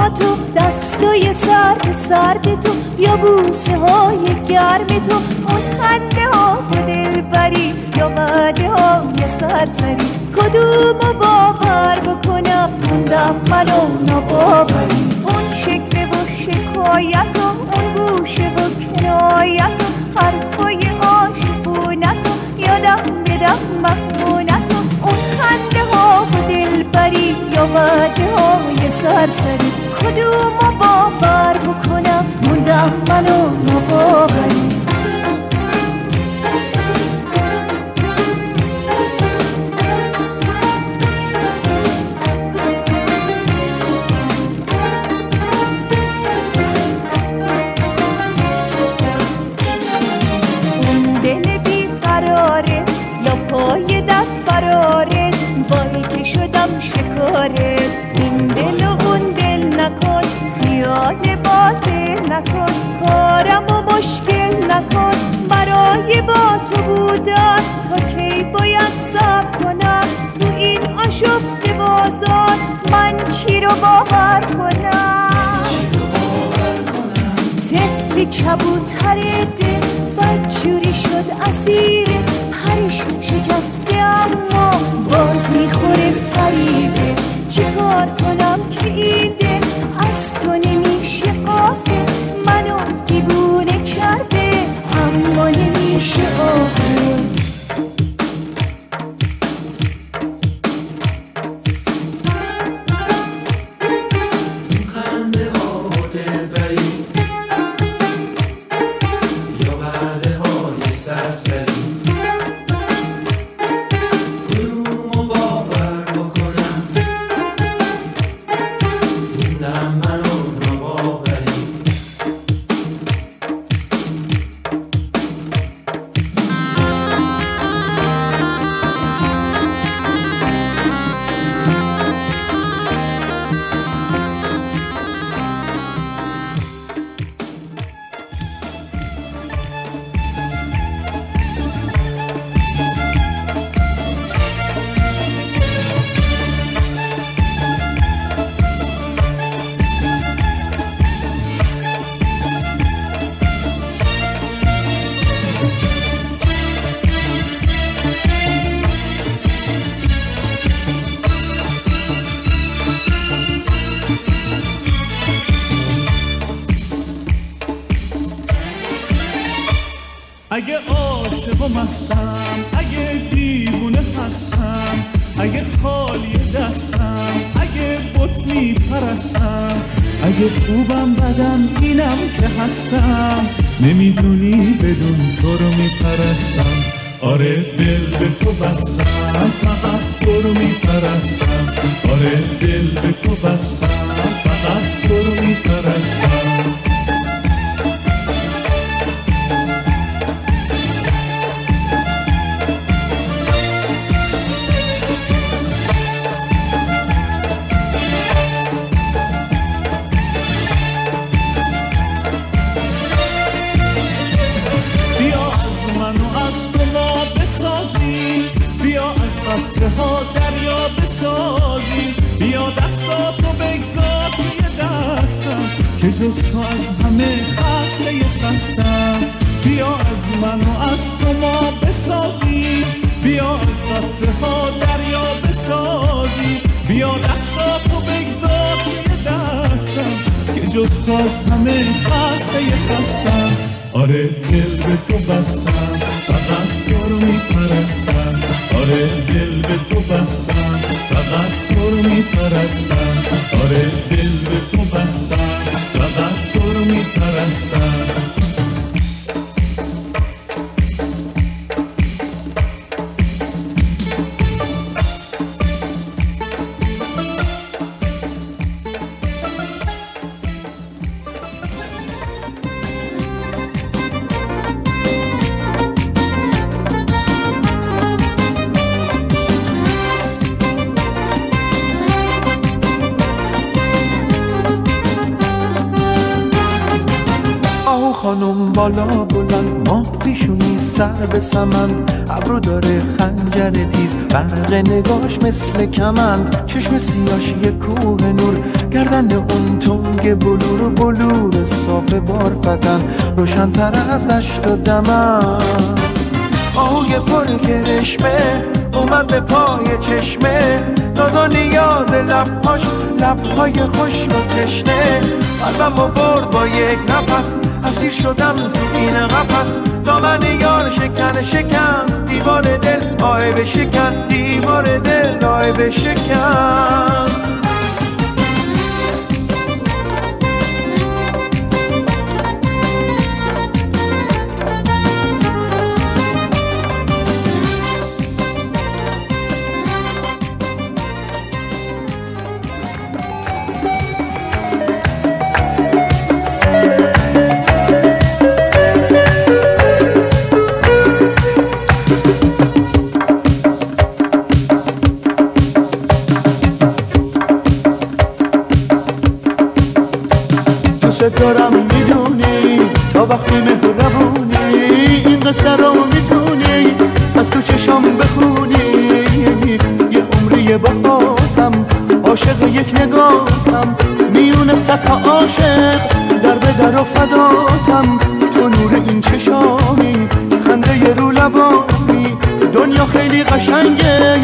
ها تو، دستای سرد سرد تو، یا بوسه های گرم تو، اون خنده ها و دلبری، یا وعده های سرسری، کدومو باور بکنم؟ موندم منو ناباوری. اون شکوه و شکایت و اون گوشه و کنایت و حرفای عاشقونت و یادم بدم مخمونت و اون خنده ها و دلبری، یا وعده های سرسری، کدومو باور بکنم؟ موندم منو ناباوری. این دل و اون دل نکن، خیال باطل نکن، کارم و مشکل نکن، برای با تو بودن تا کی باید صبر کنم؟ تو این آشفته بازار من چی رو باور کنم؟ طفل کبوتر دل بدجوری شد اسیر، پرش شکسته اما باز میخوره فریبه. چیکار کنم که این دل از تو نمیشه قافه، منو دیوونه کرده اما نمیشه آقه. اگه عاشق و مستم، اگه دیوونه هستم، اگه خالی دستم، اگه بت میپرستم، اگه خوبم بدم اینم که هستم، نمیدونی بدون تو رو میپرستم. آره دل به تو بستم، فقط تو رو میپرستم. آره دل به تو بستم، فقط تو رو میپرستم. دریا بسازیم، بیا دستاتو بگذار توی دستم، که جز تو از همه خسته خستم. بیا از من و از تو ما بسازیم، بیا از قطره ها دریا بسازیم، بیا دستاتو بگذار توی دستم، که جز تو از همه خسته خستم. آره دل به تو بستم، فقط تو رو میپرستم. آره دل به تو بستم، فقط تو رو میپرستم. آره دل به تو بستم، فقط تو رو میپرستم. آقا خانم بالا بلند، ما پیشونی سر به سمن، ابرو داره خنجر تیز، برق نگاش مثل کمند، چشم سیاش یه کوه نور، گردن اون تنگ بلور بلور صافه بار فتن، روشن‌تر از دشت و دمن. آهوی پر کرشمه اومد به پای چشمه، نازا نیاز لبهاش، لبهای خوش و تشنه، قلبم و برد با یک نفس، اسیر شدم تو این قفس، دامن یار شکن شکن، دیوار دل آه بشکن، دیوار دل آه بشکن. دارم میدونی تا وقتی مهربونی این قصه رو میدونی، از تو چشام بخونی، یه عمری باهاتم، عاشق یک نگاهتم، میون صدها عاشق در به در و فداتم، تو نور این چشامی، خنده رو لبامی، دنیا خیلی قشنگه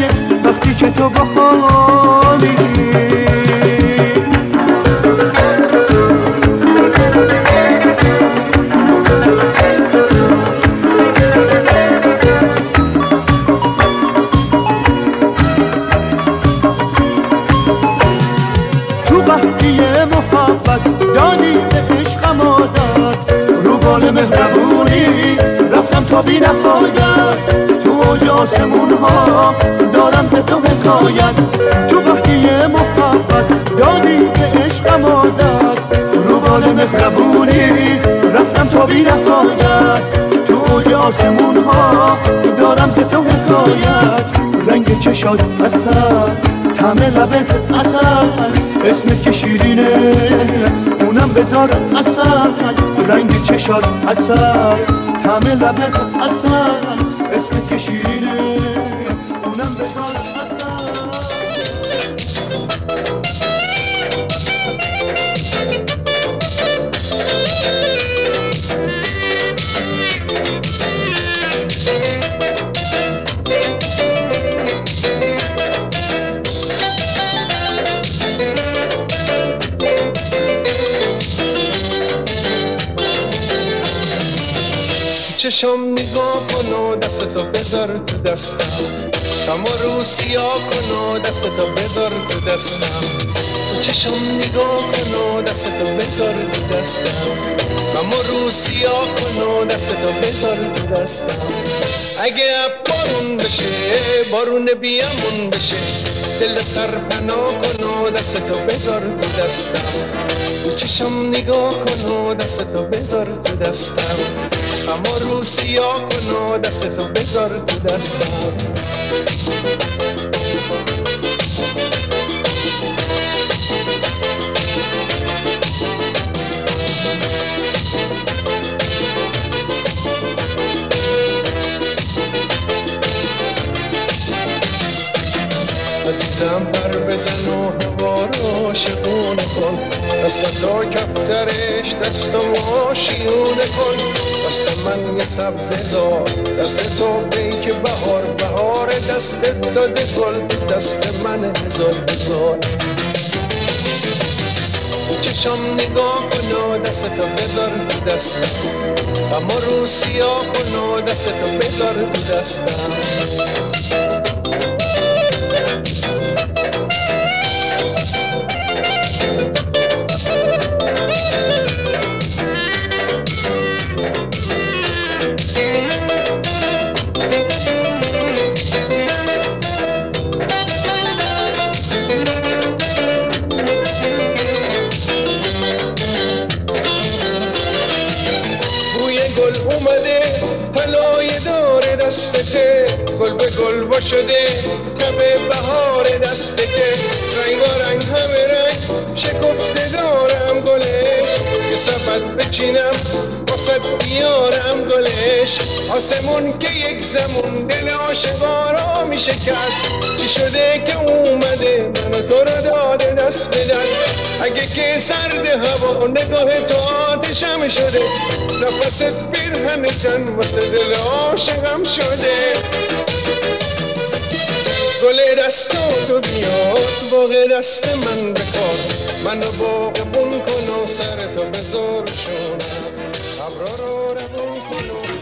وقتی که تو باهامی. بی نهایت تو اوج آسمون ها دارم ز تو حکایت، تو بحری محبت دادی به عشقم عادت، رو بال مهربونی رفتم تا بی نهایت تو اوج آسمون ها دارم ز تو حکایت، رنگ چشات اثر، طعم لبت اثر، اسمت که شیرینه اونم بذار اثر، رنگ چشات اثر، همه لبت اصلا، اسمت که شیرینه اونم بذار اصلا. چشم نگاه کن و دستتو بذار تو دستم، شام رو سیاه کن و دستتو بذار تو دستم، چشم نگاه کن و دستتو بذار تو دستم، شام رو سیاه کن و دستتو بذار تو دستم، اگه بارون بشه بارون بیامون بشه، دل سر پناه کن و دستتو بذار تو دستم، چشم نگاه کن و دستتو بذار تو دستم، اما رو سیاه کن و دستتو بذار تو دستم. عزیزم پر بزن و هوا رو شقونه کن، دستتا کفترش دستم آشیونه کن، دست من یه سبز دار، دست تو بیک بهار، بهار دست تو دگل، دست من هزار هزار، چشم نگاه کن و دست تو بذار تو دستم، اما رو سیاه کن و دست تو بذار تو دستم. گل به گل با شده تب بهار دسته که رنگا رنگ همه رنگ شکفته دارم گله، یه سبد بچینم واسد بیارم گلش آسمون که یک زمون دل عاشقارا میشه کرد چی شده که اومده منو تو رو داده دست به دست اگه که سرد هوا نگاه تو آتشم شده نفست برهمه تن واسه دل عاشقم شده گل دست تو بیاد باقه دست من بکار منو باقه بون کن و سر تو بزار شدم عبرا رو ربون کن و سر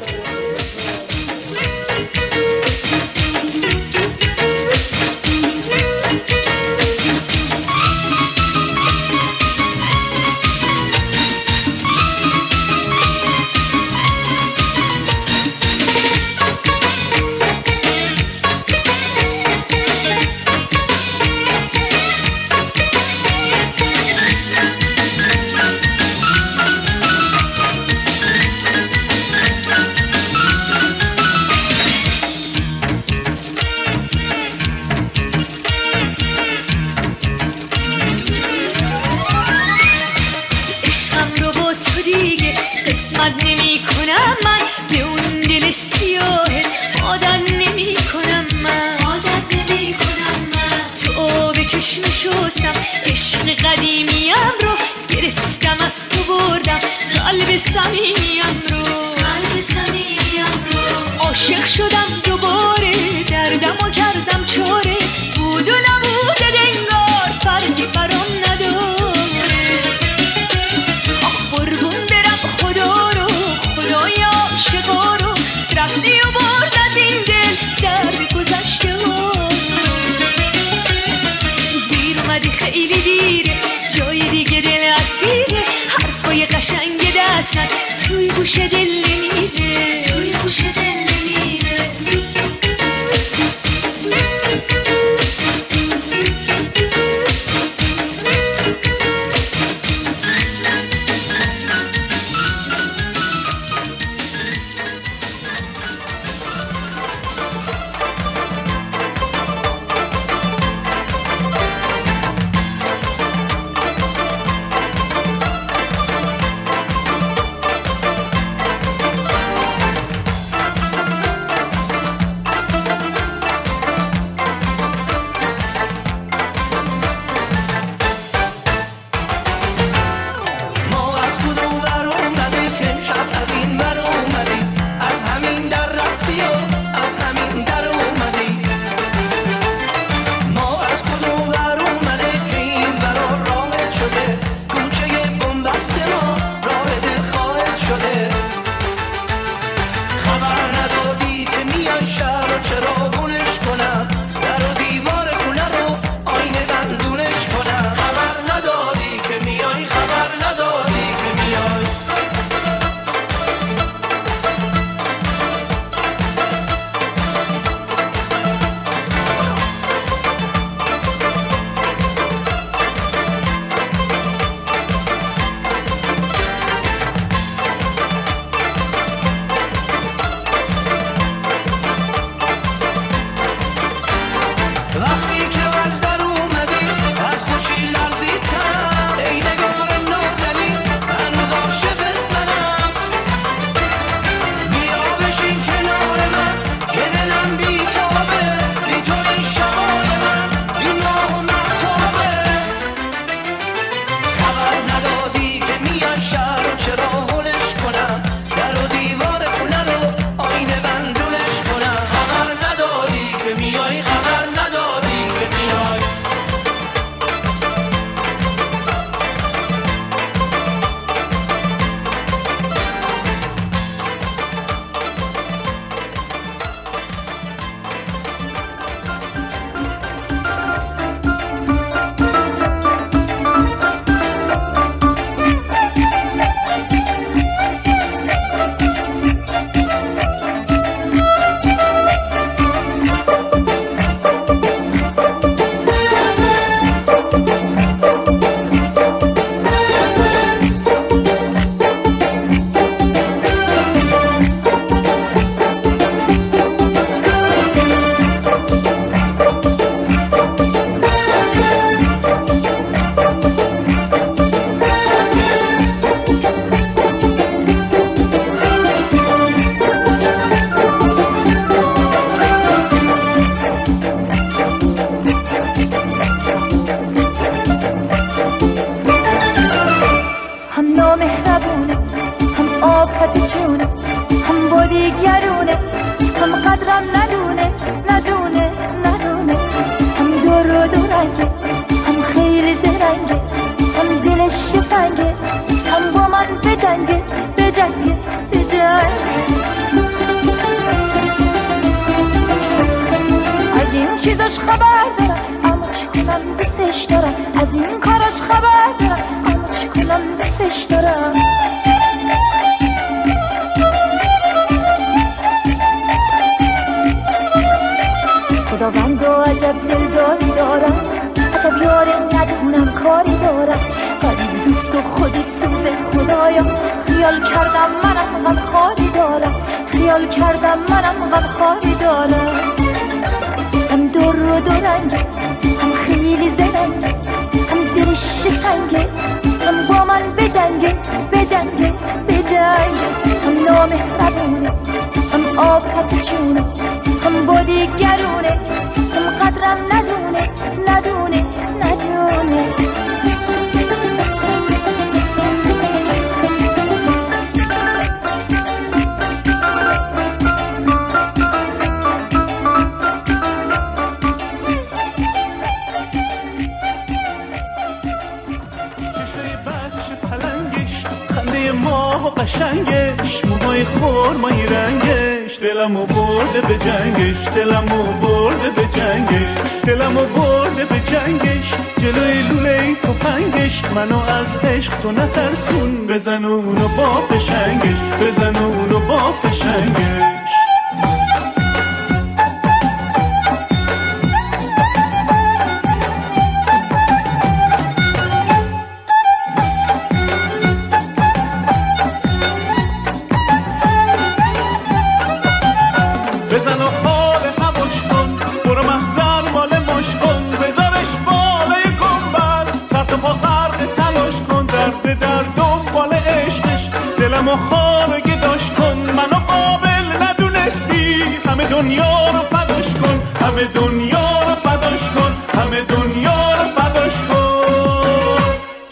جوونه، هم آفت جونه، هم با دیگرونه، هم قدرم ندونه ندونه ندونه، هم دور و دورنگه، هم خیلی زرنگه، هم دلش سنگه، هم با من بجنگه بجنگه بجنگه. از این چیزاش خبر دارم اما چی کنم بسش دارم، از این کاراش خبر دارم اما چی کنم بسش دارم. خداوند و عجب دلداری دارم، عجب یاری ندونم کاری دارم، قریب دوست و خودی سوز خدایا، خیال کردم منم غمخواری دارم، خیال کردم منم غمخواری دارم. هم دور و دورنگه، هم خیلی زرنگه، هم دلش سنگه، هم با من بجنگه بجنگه بجنگه، هم نامهربونه، هم آفت جونه، هم با دیگرونه، هم قدرم ندونه ندونه ندونه. قشنگش موهای خورمایی رنگش، دلمو برده به جنگش، دلمو برده به جنگش، دلمو برده به جنگش، جلوی لوله تفنگش، منو از عشق تو نترسون، بزن اونو با فشنگش، بزن اونو با فشنگش.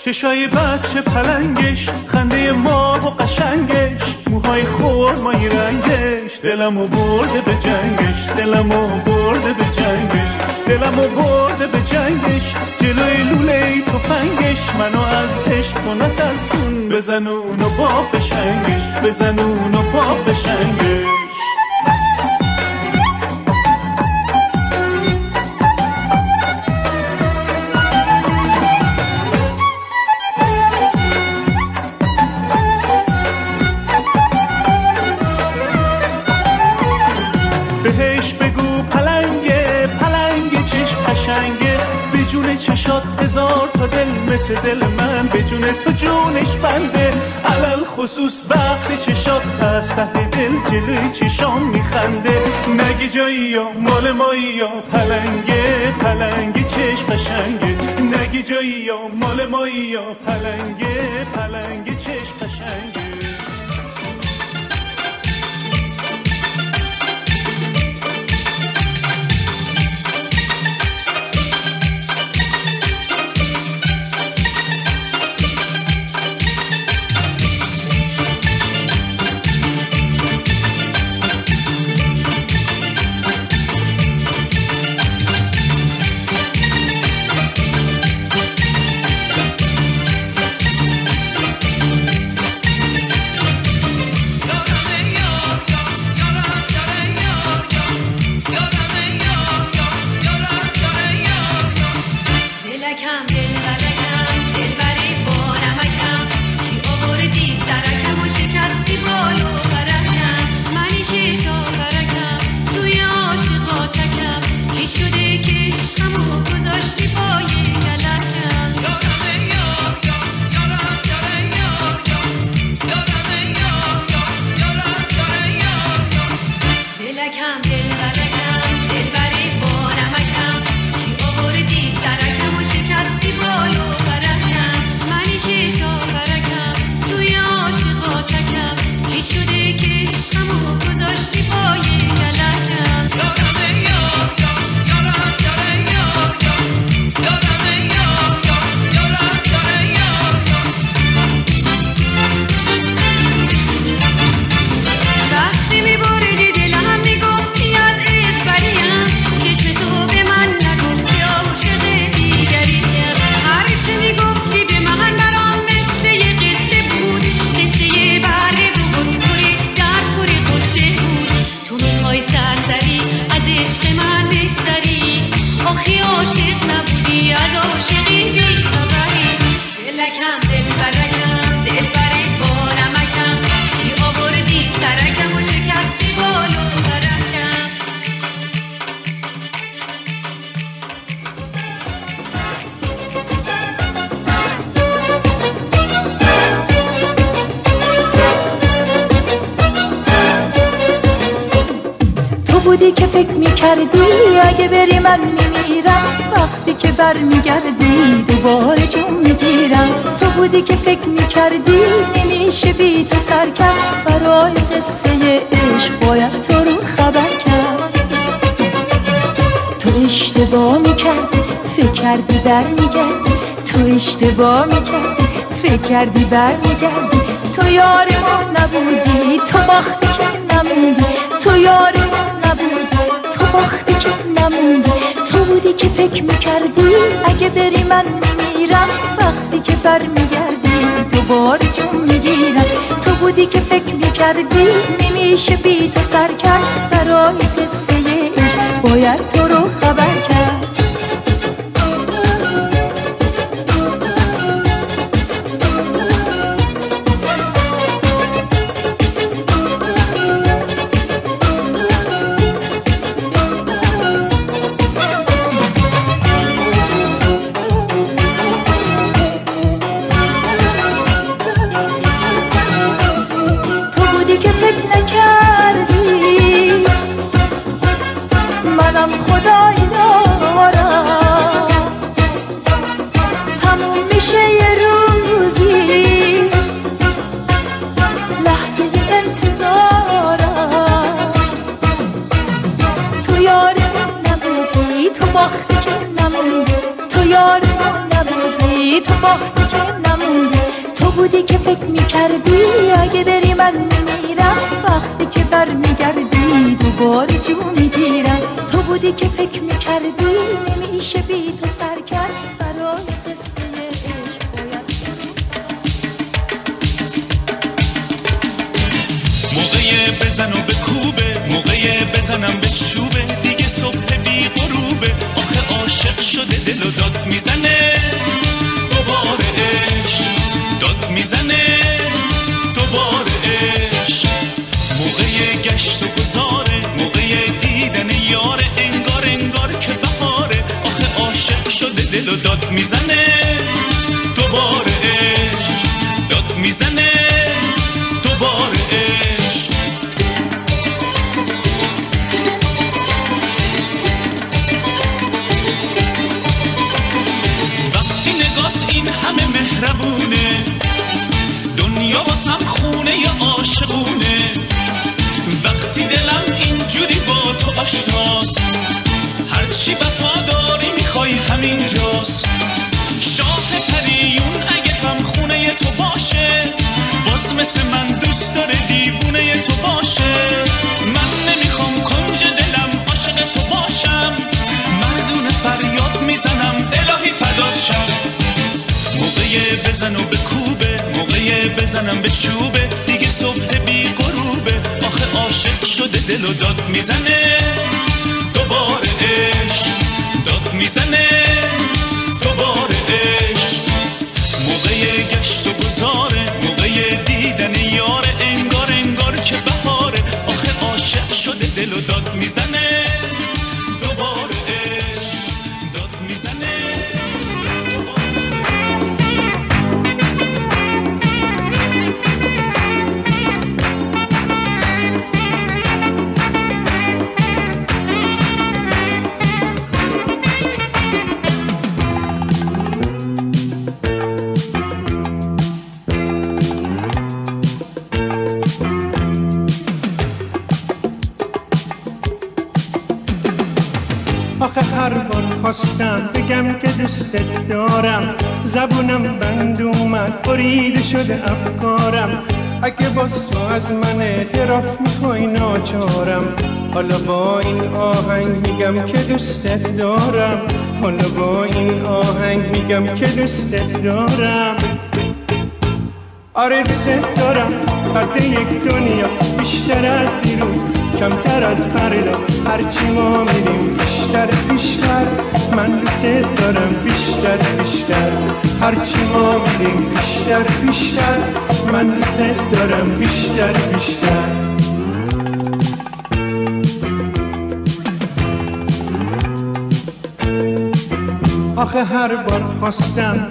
چشای بچه پلنگش، خنده ما و قشنگش، موهای خورمایی رنگش، دلمو برده به جنگش، دلمو برده به جنگش، دلمو برده به جنگش، جلوی لوله تفنگش، منو از عشق تو نترسون، بزن اونو با فشنگش، بزن اونو با فشنگش. مثل دل من به جون تو جونش بنده، علل خصوص وقتی چشات پس ته دل جلوی چشام میخنده، نگی جایی یا مال مایی یا پلنگه پلنگه چشم قشنگه، نگی جایی یا مال مایی یا پلنگه پلنگه چشم قشنگه. فکر میکردی اگه بری من میمیرم، وقتی که بر میگردی دوباره جون میگیرم. تو بودی که فکر میکردی نمیشه بی تو سر کرد، برای قصه عشق باید تو رو خبر کرد. تو اشتباه میکردی فکر کردی بر میگردی، تو اشتباه میکردی فکر کردی بر میگردی. تو یار ما نبودی تو باختی که نموندی، تو یار ما نبودی تو باختی که نموندی. تو بودی که فکر میکردی اگه بری من میمیرم، وقتی که بر میگردی دوباره جون میگیرم. تو بودی که فکر میکردی نمیشه بی تو سر کرد، برای قصه عشق باید تو رو خبر کرد. آخه هر بار خواستم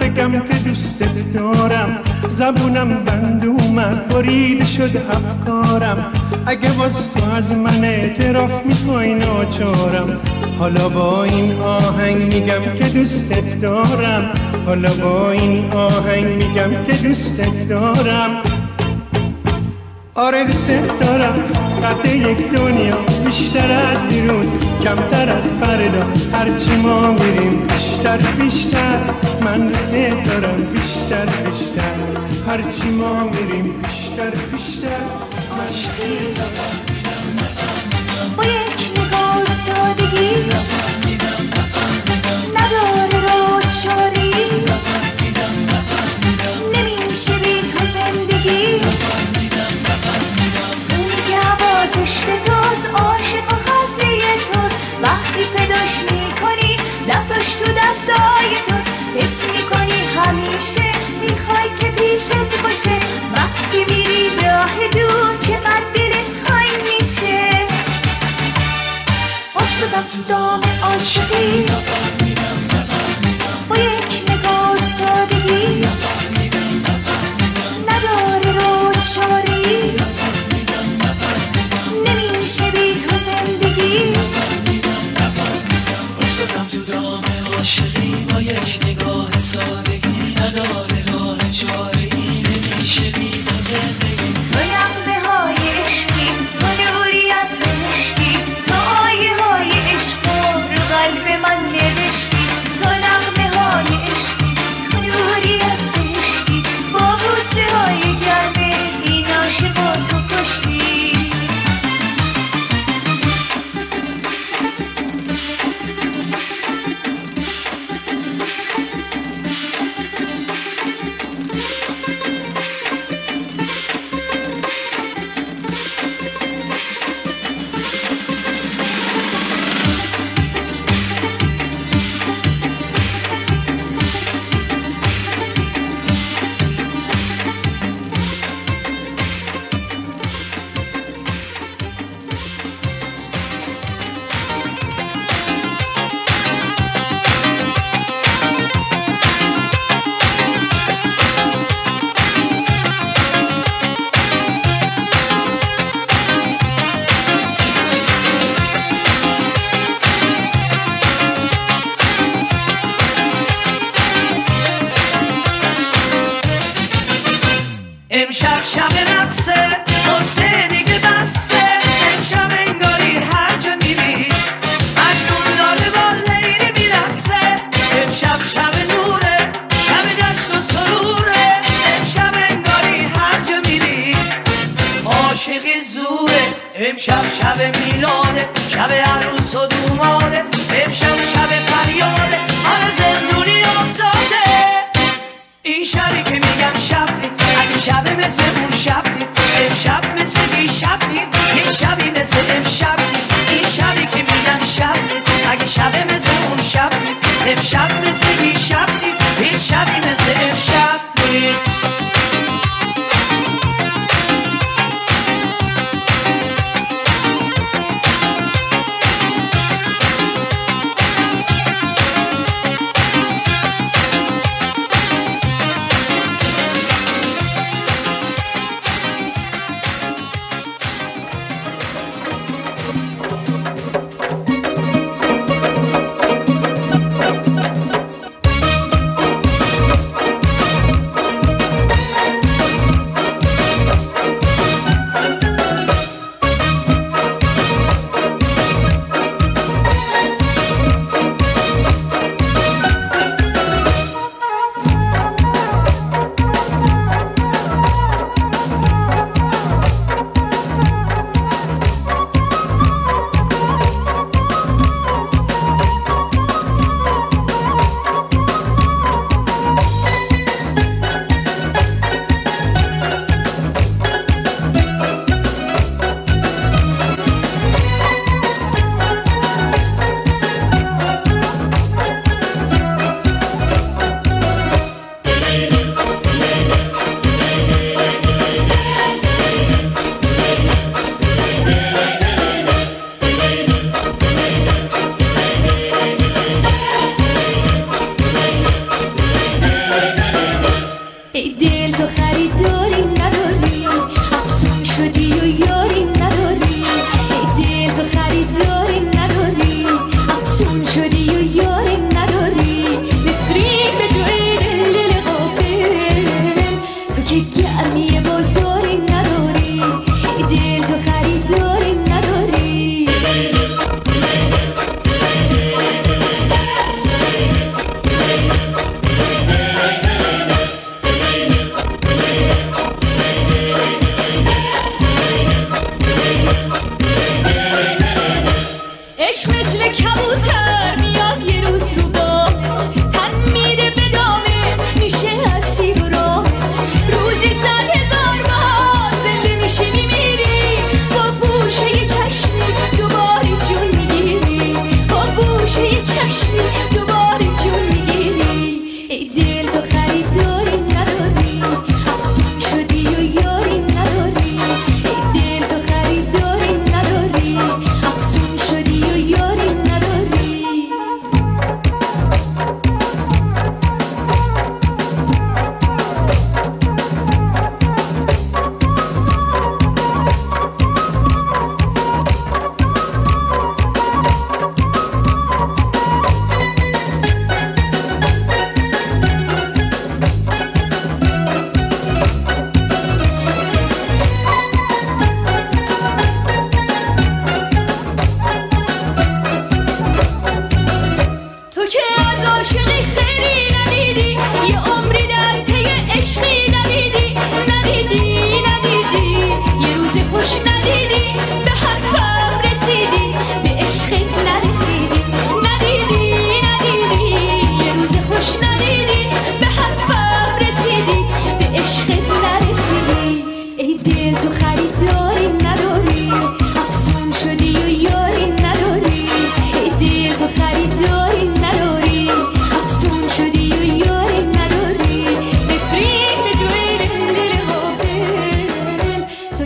بگم که دوستت دارم، زبونم بند اومد برید شد افکارم، اگه باز تو از من اعتراف میکنی ناچارم. حالا با این آهنگ میگم که دوستت دارم، حالا با این آهنگ میگم که دوستت دارم. آره دوستت دارم، قد یک دنیا بیشتر از دیروز کمتر از فردا، هرچی ما میریم بیشتر بیشتر، من دوستت دارم بیشتر بیشتر، هرچی ما میریم بیشتر بیشتر، مشکل دارم. با یک نگاه سادگی نداره را چاری، نمیشه بی تو زندگی، میگه عوازش به توست، عاشق و خزنه توست، وقتی صداش میکنی دستاش تو دستای توست، حس میکنی همیشه میخوای که پیشت باشه، وقتی میری راه دور چقدر دلت خواهی میشه. افتادم تو دام عاشقی با یک نگاه سادگی، نداره رو چاری، نمیشه بی تو زندگی، افتادم تو دام عاشقی با یک نگاه سادگی، نداره رو چاری، نمیشه بی تو زندگی. تو نقمه های عشقی، تو نوری از بهشتی، تو آیه های عشق رو قلب من نوشتی، تو نقمه های عشقی، تو نوری از بهشتی، با بوسه های گرمه این عاشقا تو کشتی.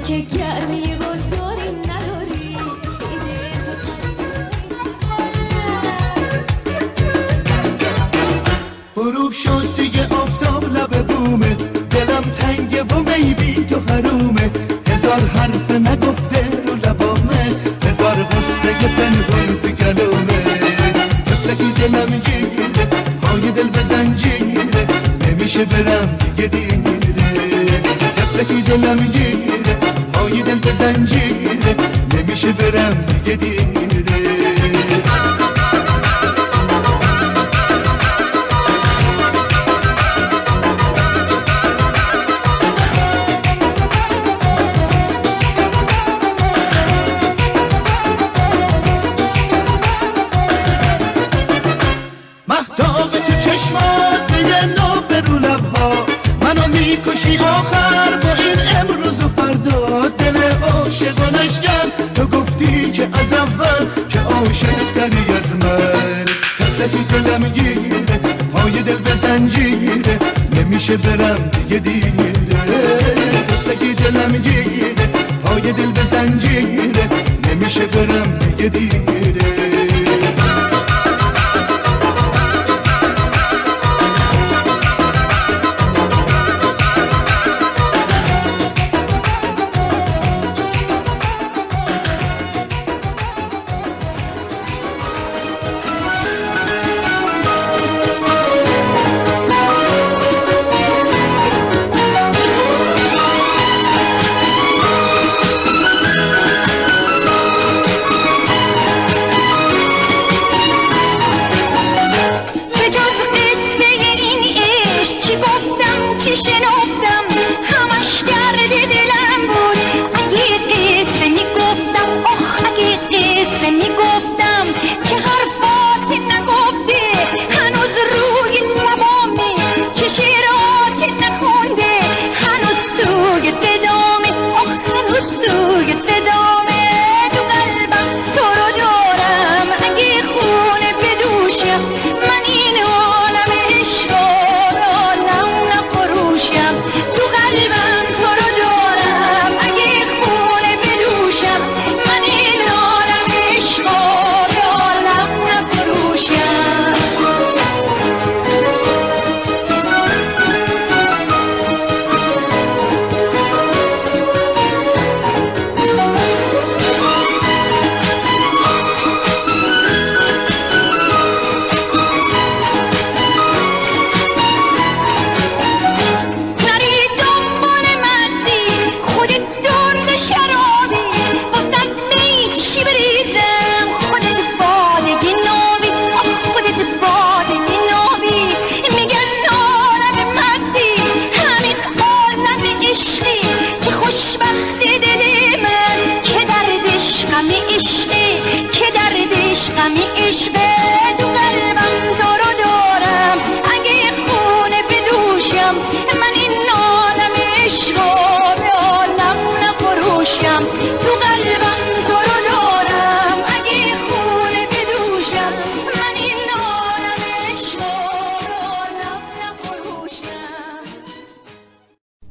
که گرمی بزاری نداری غروب شد دیگه آفتاب لب بومه دلم تنگه و می بی تو حرومه هزار حرف نگفته رو لبامه هزار غصه پنهون تو گلومه تفلکی دلم گیره های دل بزنجیره نمیشه برم دیگه دیره تفلکی دلم گیره های دل بزنجیره نمیشه برم دیگه دیره کشی آخر با این امروز و فردا دل عاشقانش کرد تو گفتی که از اول که عاشقت کردی از من حسرتی دلم گیره پای دل بزنجیره نمیشه برم دیگه حسرتی دلم گیره پای دل بزنجیره نمیشه برم دیگه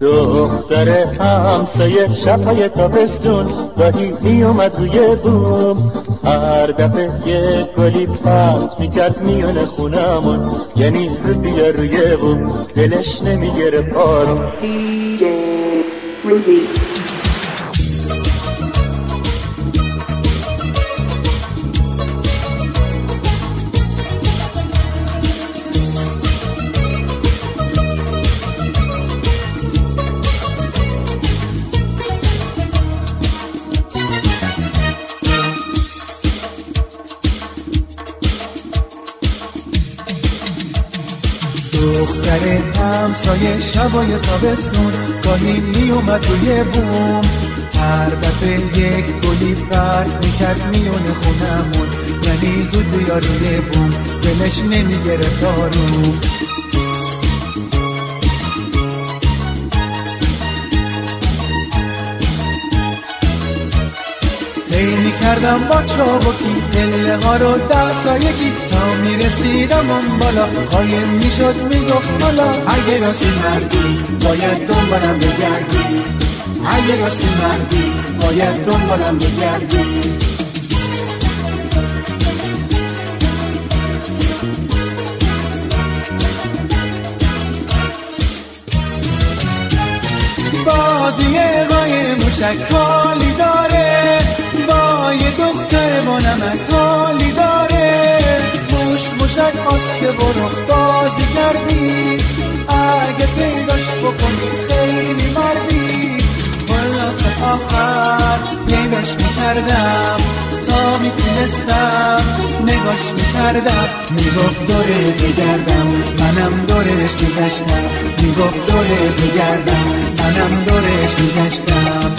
دختره همسایه شبهای تابستون گاهی میومد روی بوم هر دفعه یک گلی پرت میکرد میان خونمون یعنی زود بیا روی بوم دلش نمیگره پارون DJ روزی همسایه شبای تابستون گاهی می اومد روی بوم هر دفعه یک گلی پرت میکرد میون خونمون یعنی زود بیا روی بوم دلش نمیگرفت آروم طی میکردم با چابکی پله ها رو 10 تا 1 تا میرسیدم اون بالا قایم میشد میگفت حالا اگه راستی مردی باید دنبالم بگردی اگه راستی مردی باید دنبالم بگردی. بازی غای موشک حالی داره، با یه دختر با نمک حالی داره. موشک آسته برو بازی کردی، اگه پیداش بکنی خیلی مردی. خلاصه آخر نگاش میکردم تا میتونستم، نگاش میکردم. میگفت دوره بگردم منم دورش میگشتم، میگفت دوره بگردم منم دورش میگشتم.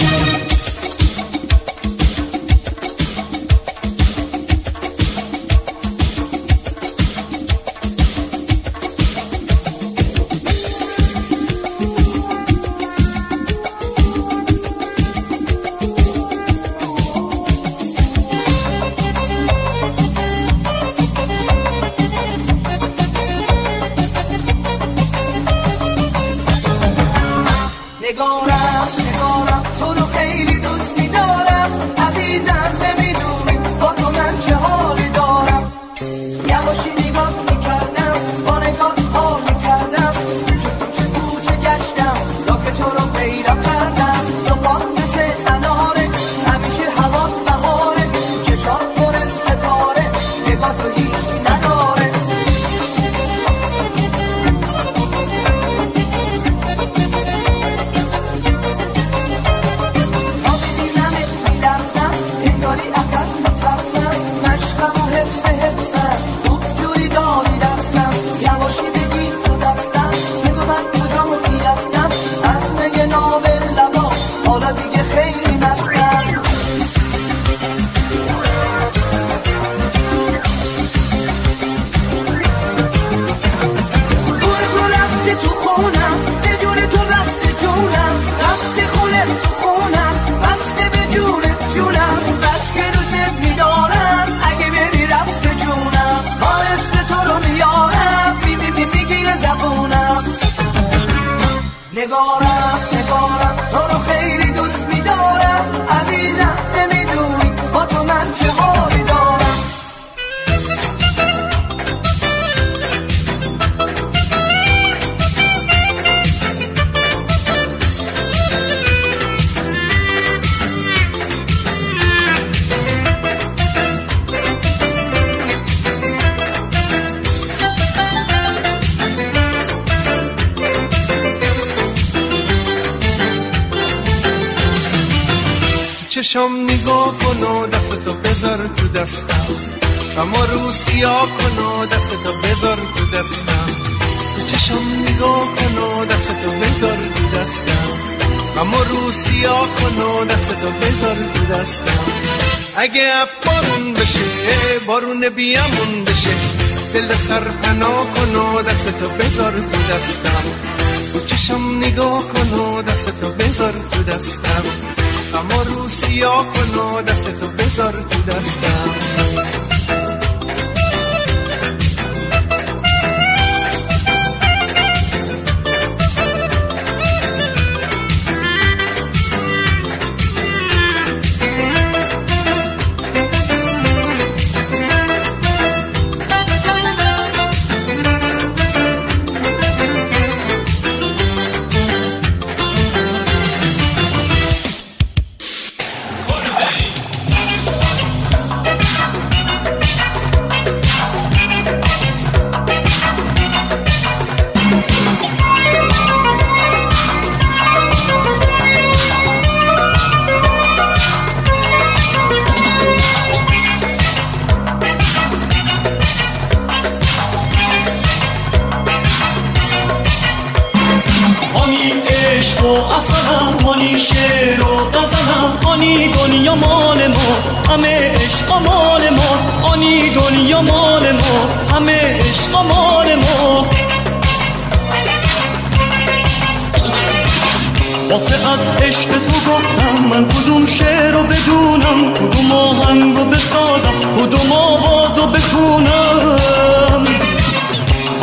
چشم نگاه کن و دستتو بذار تو دستم، اما رو سیاه کن و دستتو بذار تو دستم. چشم نگاه کن و دستتو بذار تو دستم، اما رو سیاه کن و دستتو بذار تو دستم. اگه بارون بشه بارون بیامون بشه، دل سر پناه کن و دستتو بذار تو دستم. چشم نگاه کن و دستتو بذار تو دستم، اما رو سیاه کن و دستتو بذار تو دستم.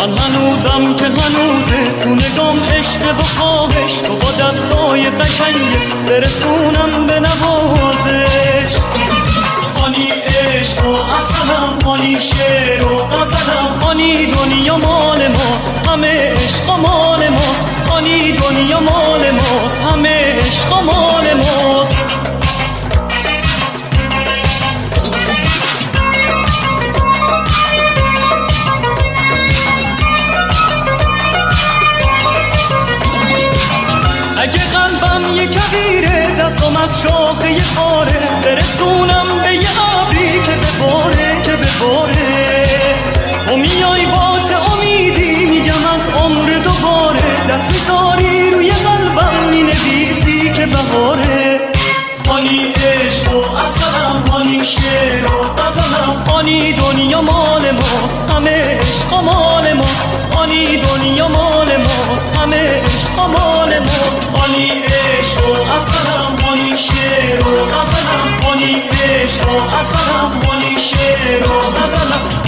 من هنوزم که هنوزه تو نگام عشق و خوابش، تو با دستای قشنگه برسونم به نوازش. آنی عشق و اصلم، آنی شعر و غزلم، آنی دنیا مال ما، همه عشق و مال ما، آنی دنیا مال ما، همه عشق و مال ما. دستم از شاخه یه خاره برسونم به یه عبری که بباره، که بباره. تو میای با چه امیدی، میگم از عمر دوباره. دست میذاری روی قلبم، مینویسی که بهاره. آنی عشق و اصلم، آنی شعر و غزلم، آنی دنیا مال ما، همه عشق مال ما، آنی دنیا مال ما، همه عشق مال ما. آنی عشق و اصلم، آنی شعر و غزلم، آنی عشق و اصلم، آنی شعر و غزلم.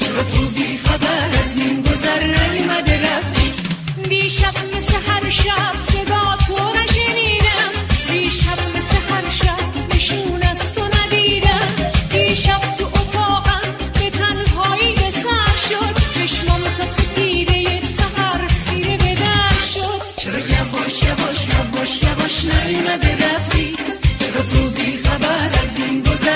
چرا تو بی خبر از این گذر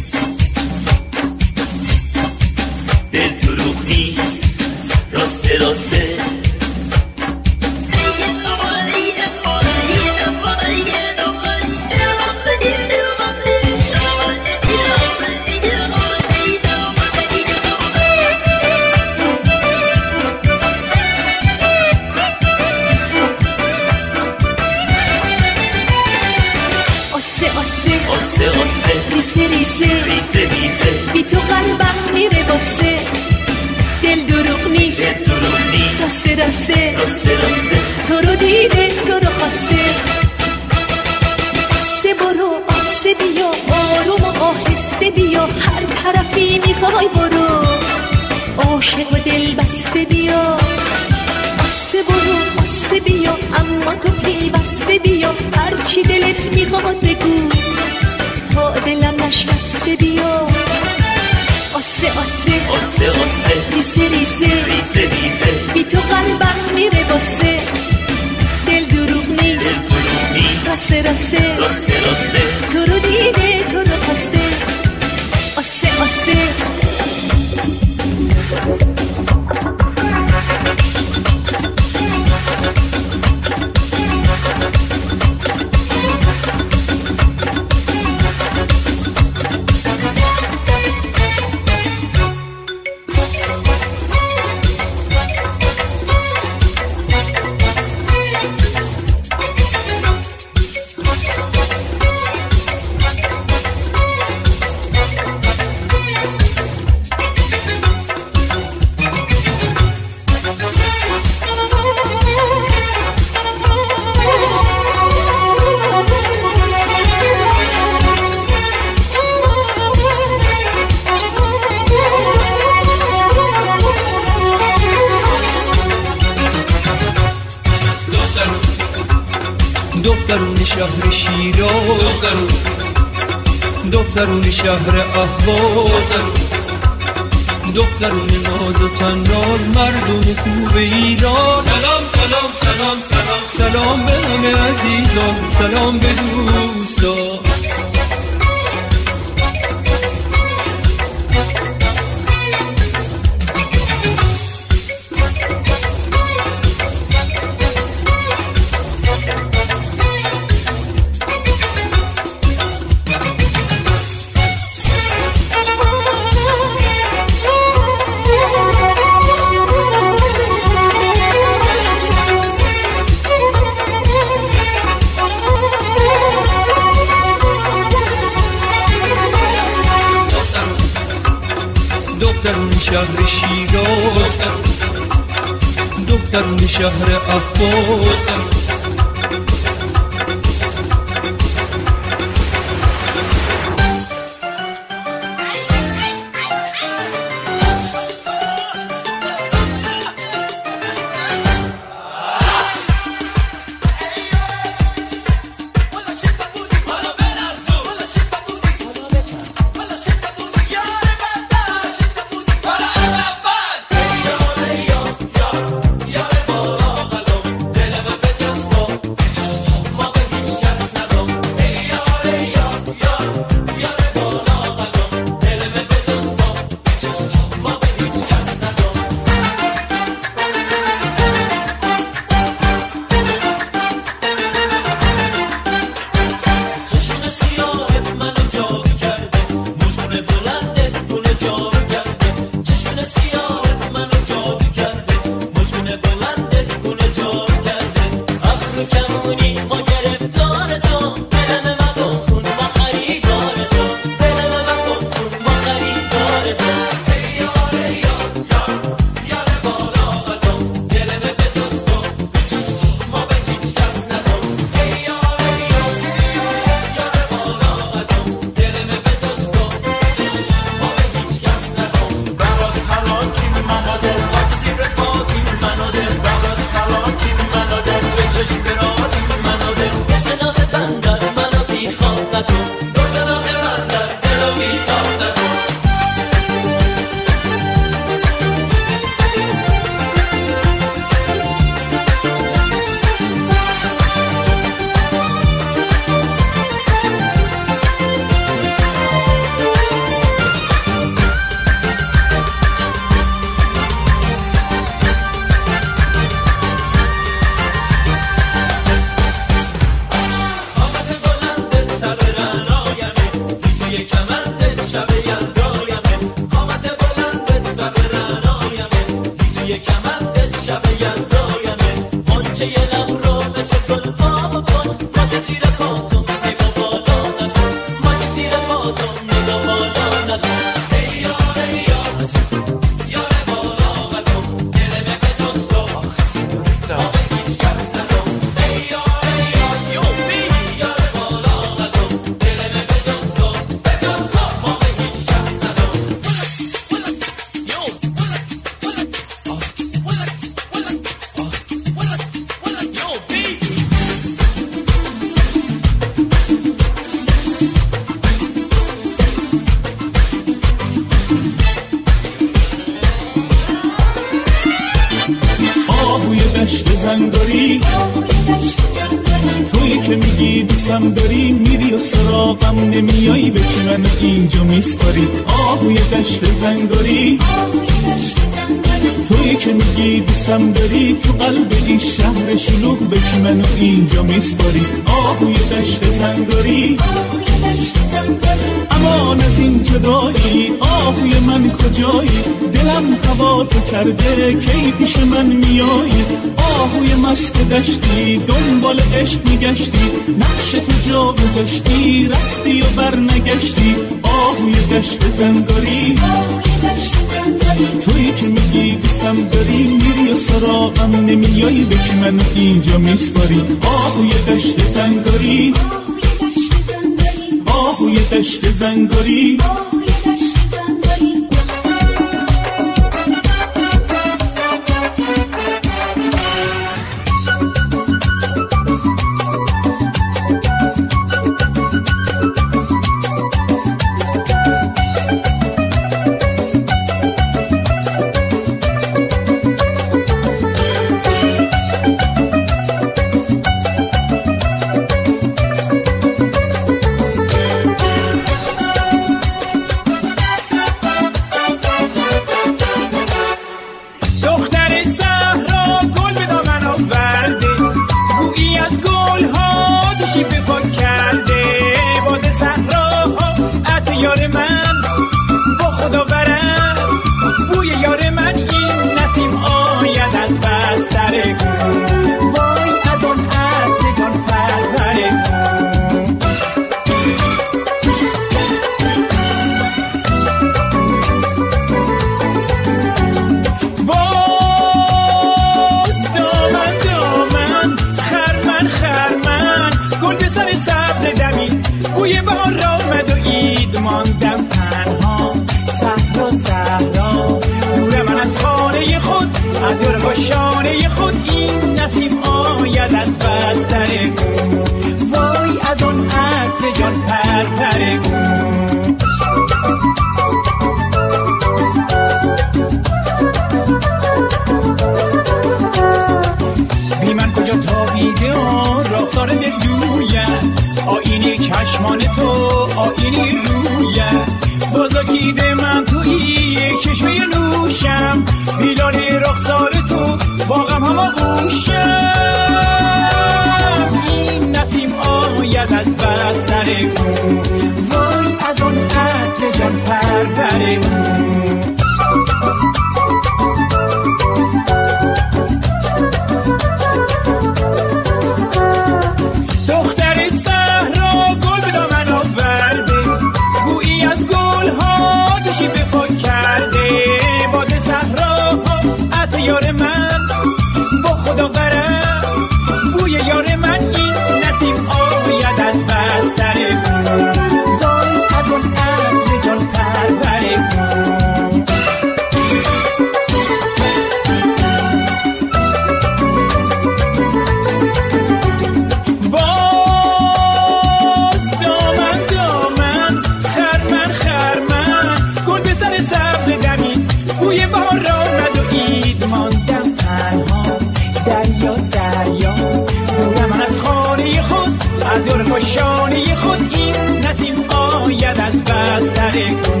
و شانه خود این نسیم آید از بستر گل.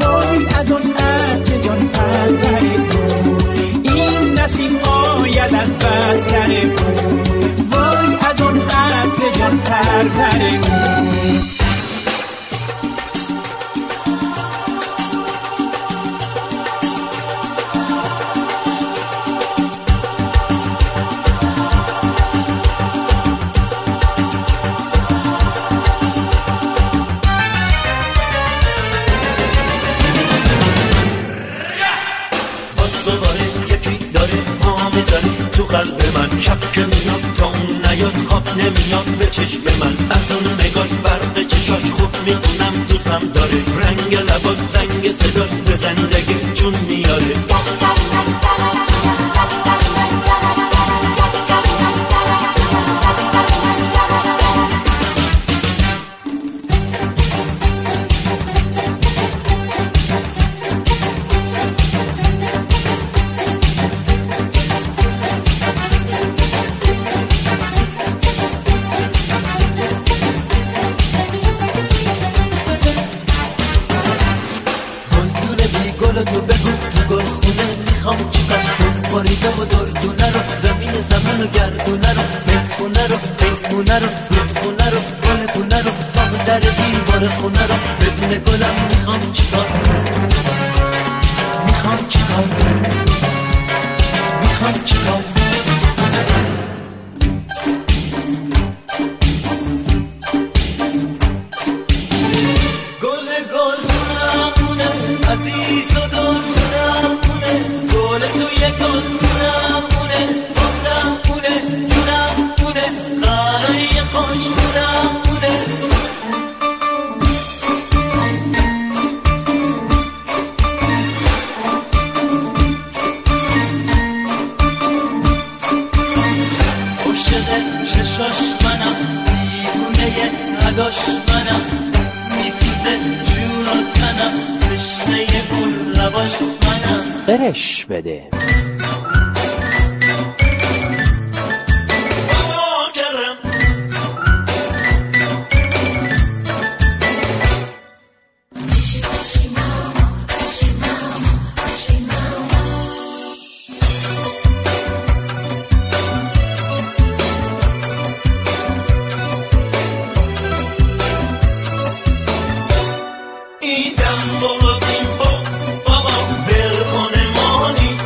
وای از اون عطر جان پرور گل، این نسیم آید از بستر گل. وای از اون عطر جان پرور گل. شب میاد تا اون نیاد خواب نمیاد به چشم من، از اون نگاه برق چشاش خوب میدونم دوستم داره، رنگ لباس زنگ صداش به زندگی جون میاره. بده این دم بابا بابا بل کنه ما نیست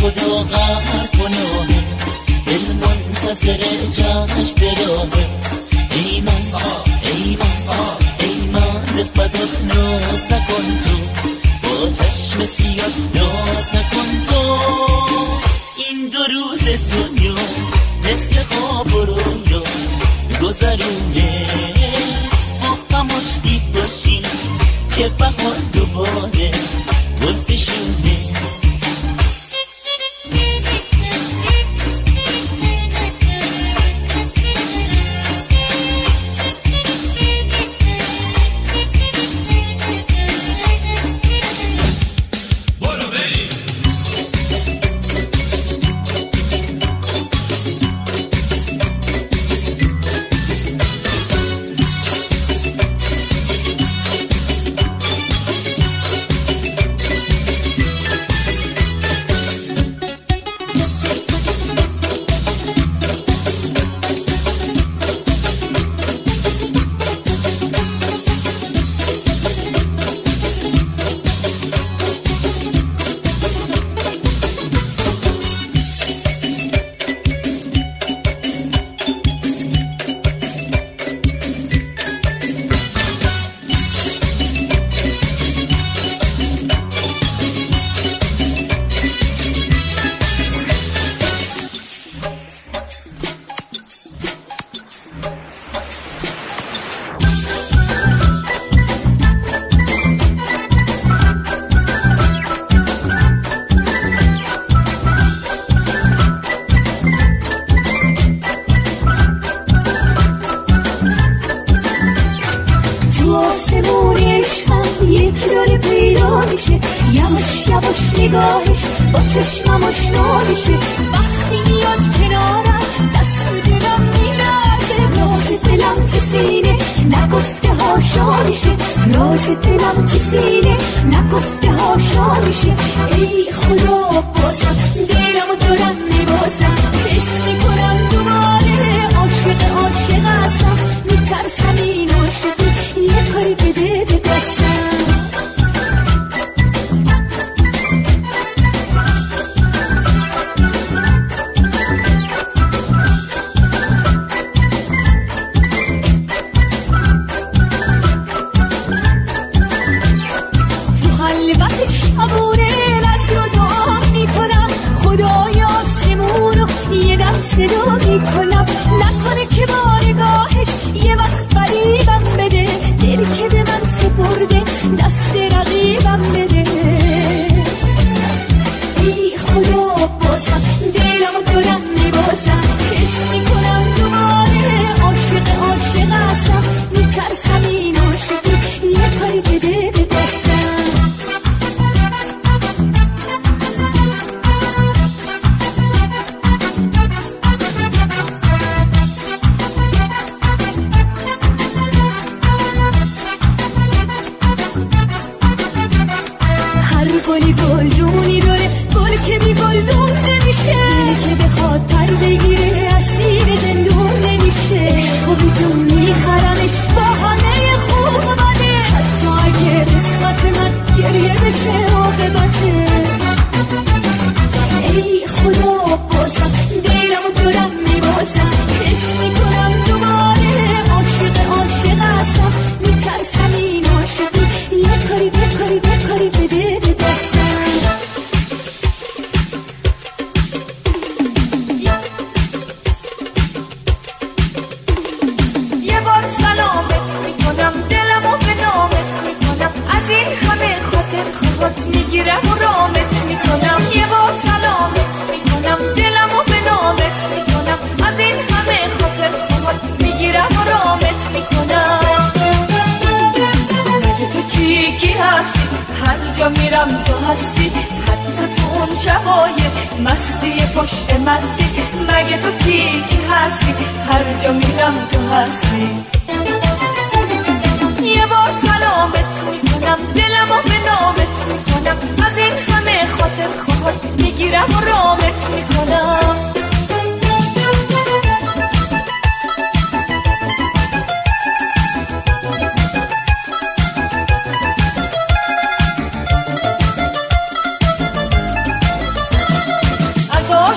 خدا قهر کنه دل منتظر جاش بروه ایمان فدات ناز نکن تو با چشم سیاه ناز نکن تو این دو روز دنیا مثل خواب و رویا گذرونه با خماشگی باشی که بهار دوباره گل فشونه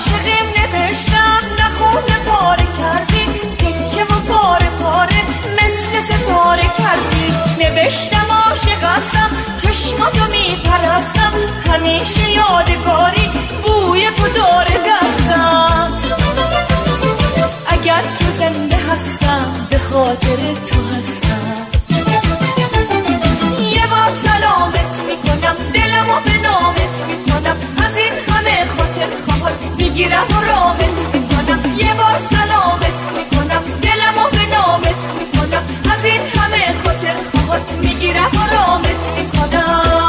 عاشقیم نوشتن نخونه پاره کردی تکه و پاره پاره مثل ستاره کردی نوشتم عاشق هستم چشماتو میپرستم همیشه یادگاری بوی پودار دستم اگر که زنده هستم به خاطر تو هستم یه بار سلامت میکنم دلمو به نامت میکنم از این همه خاطر خواهد میگیرم و رامت میکنم یه بار سلامت میکنم دلمو به نامت میکنم از این همه خاطر خواهد میگیرم و رامت میکنم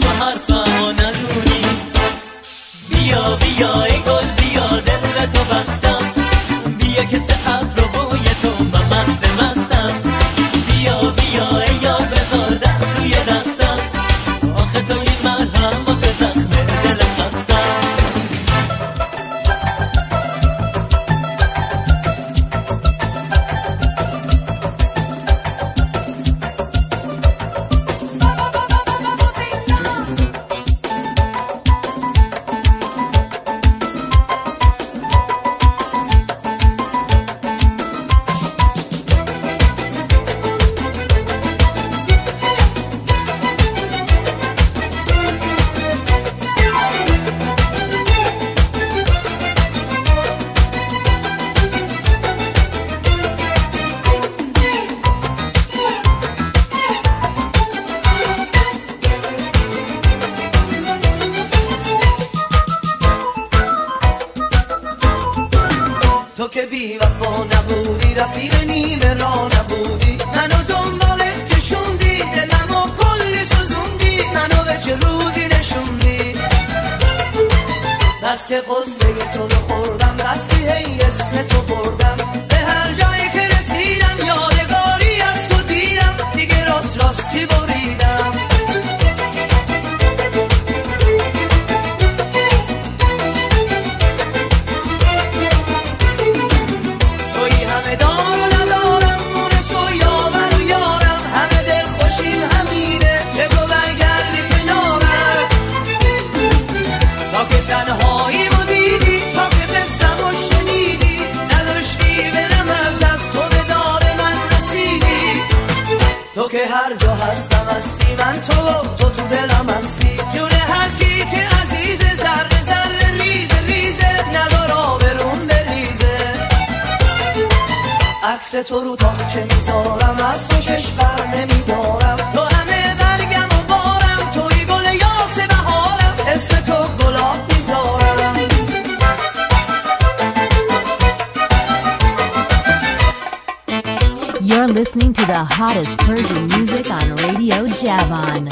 تو حرفمو ندونی بیا بیا ای گل بیا دل تو که بی وفا نبودی، رفیق نیمه را نبودی، منو دنبالت کشوندی، دلمو کلی سوزوندی، منو به چه روزی نشوندی. بس که قصه تو رو خوردم، بس که هی اسم تو بردم، به هر جایی که رسیدم یادگاری از تو دیدم، دیگه راستی بریدم. هر جا هستم هستی، من تو تو دلم هستی، جون هر کی که عزیزه، ذره ذره ریزه ریزه، ندار آبرون بریزه. عکس تو رو تاقچه میذارم، از تو چش بر نمیبارم، تو همه برگم و بارم، توی گل یاس بهارم، اسم تو گلاب میذارم. You're listening to the hottest Persian music on Radio Javan.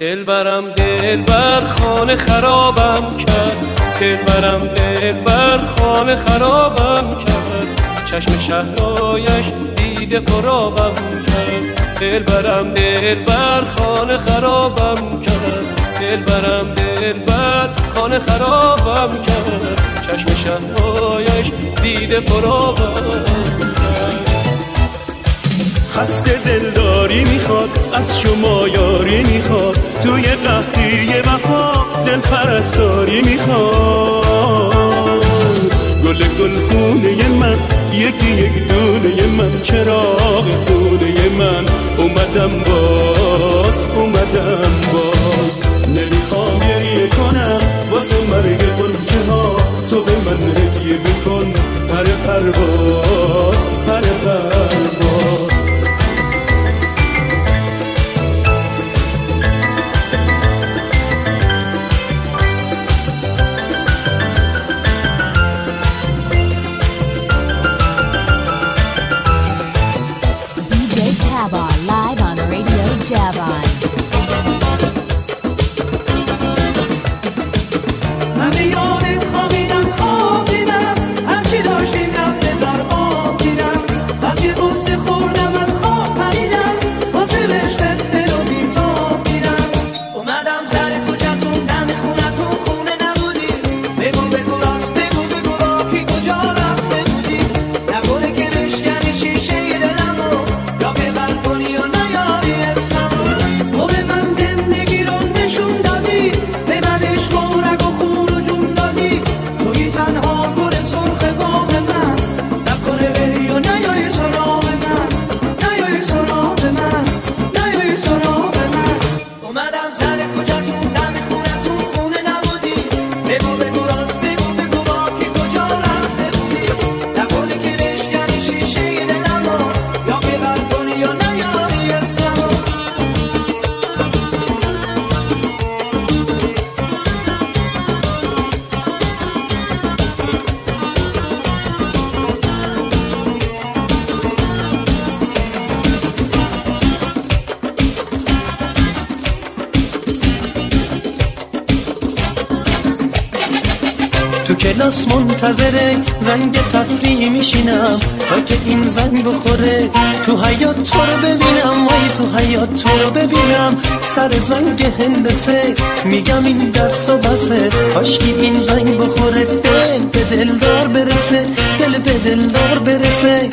دلبرم دلبر خانه خرابم کرد، دلبرم دلبر خانه خرابم کرد، چشم شهرایش دیده پرابم کرد، دلبرم دلبر خانه خرابم کرد، دلبرم دلبر خانه خرابم کرد، چشم شهرایش دیده پرابم کرد. خسته دلداری میخواد، از شما یاری میخواد، توی قحطی وفا دل پرستاری میخواد. گل گل خونه من، یکی یک دونه من، چراغ خونه من، اومدم باز، اومدم باز. نمیخوام گریه کنم واسه مرگ قنچه ها، تو به من هدیه بکن پر پرواز، پر پرواز. کلاس منتظره زنگ تفریح میشینم تا که این زنگ بخوره، تو حیات تو رو ببینم، وای تو حیات تو رو ببینم. سر زنگ هندسه میگم این درس و بسه، کاشکی این زنگ بخوره، دل به دلدار برسه، دل به دلدار برسه.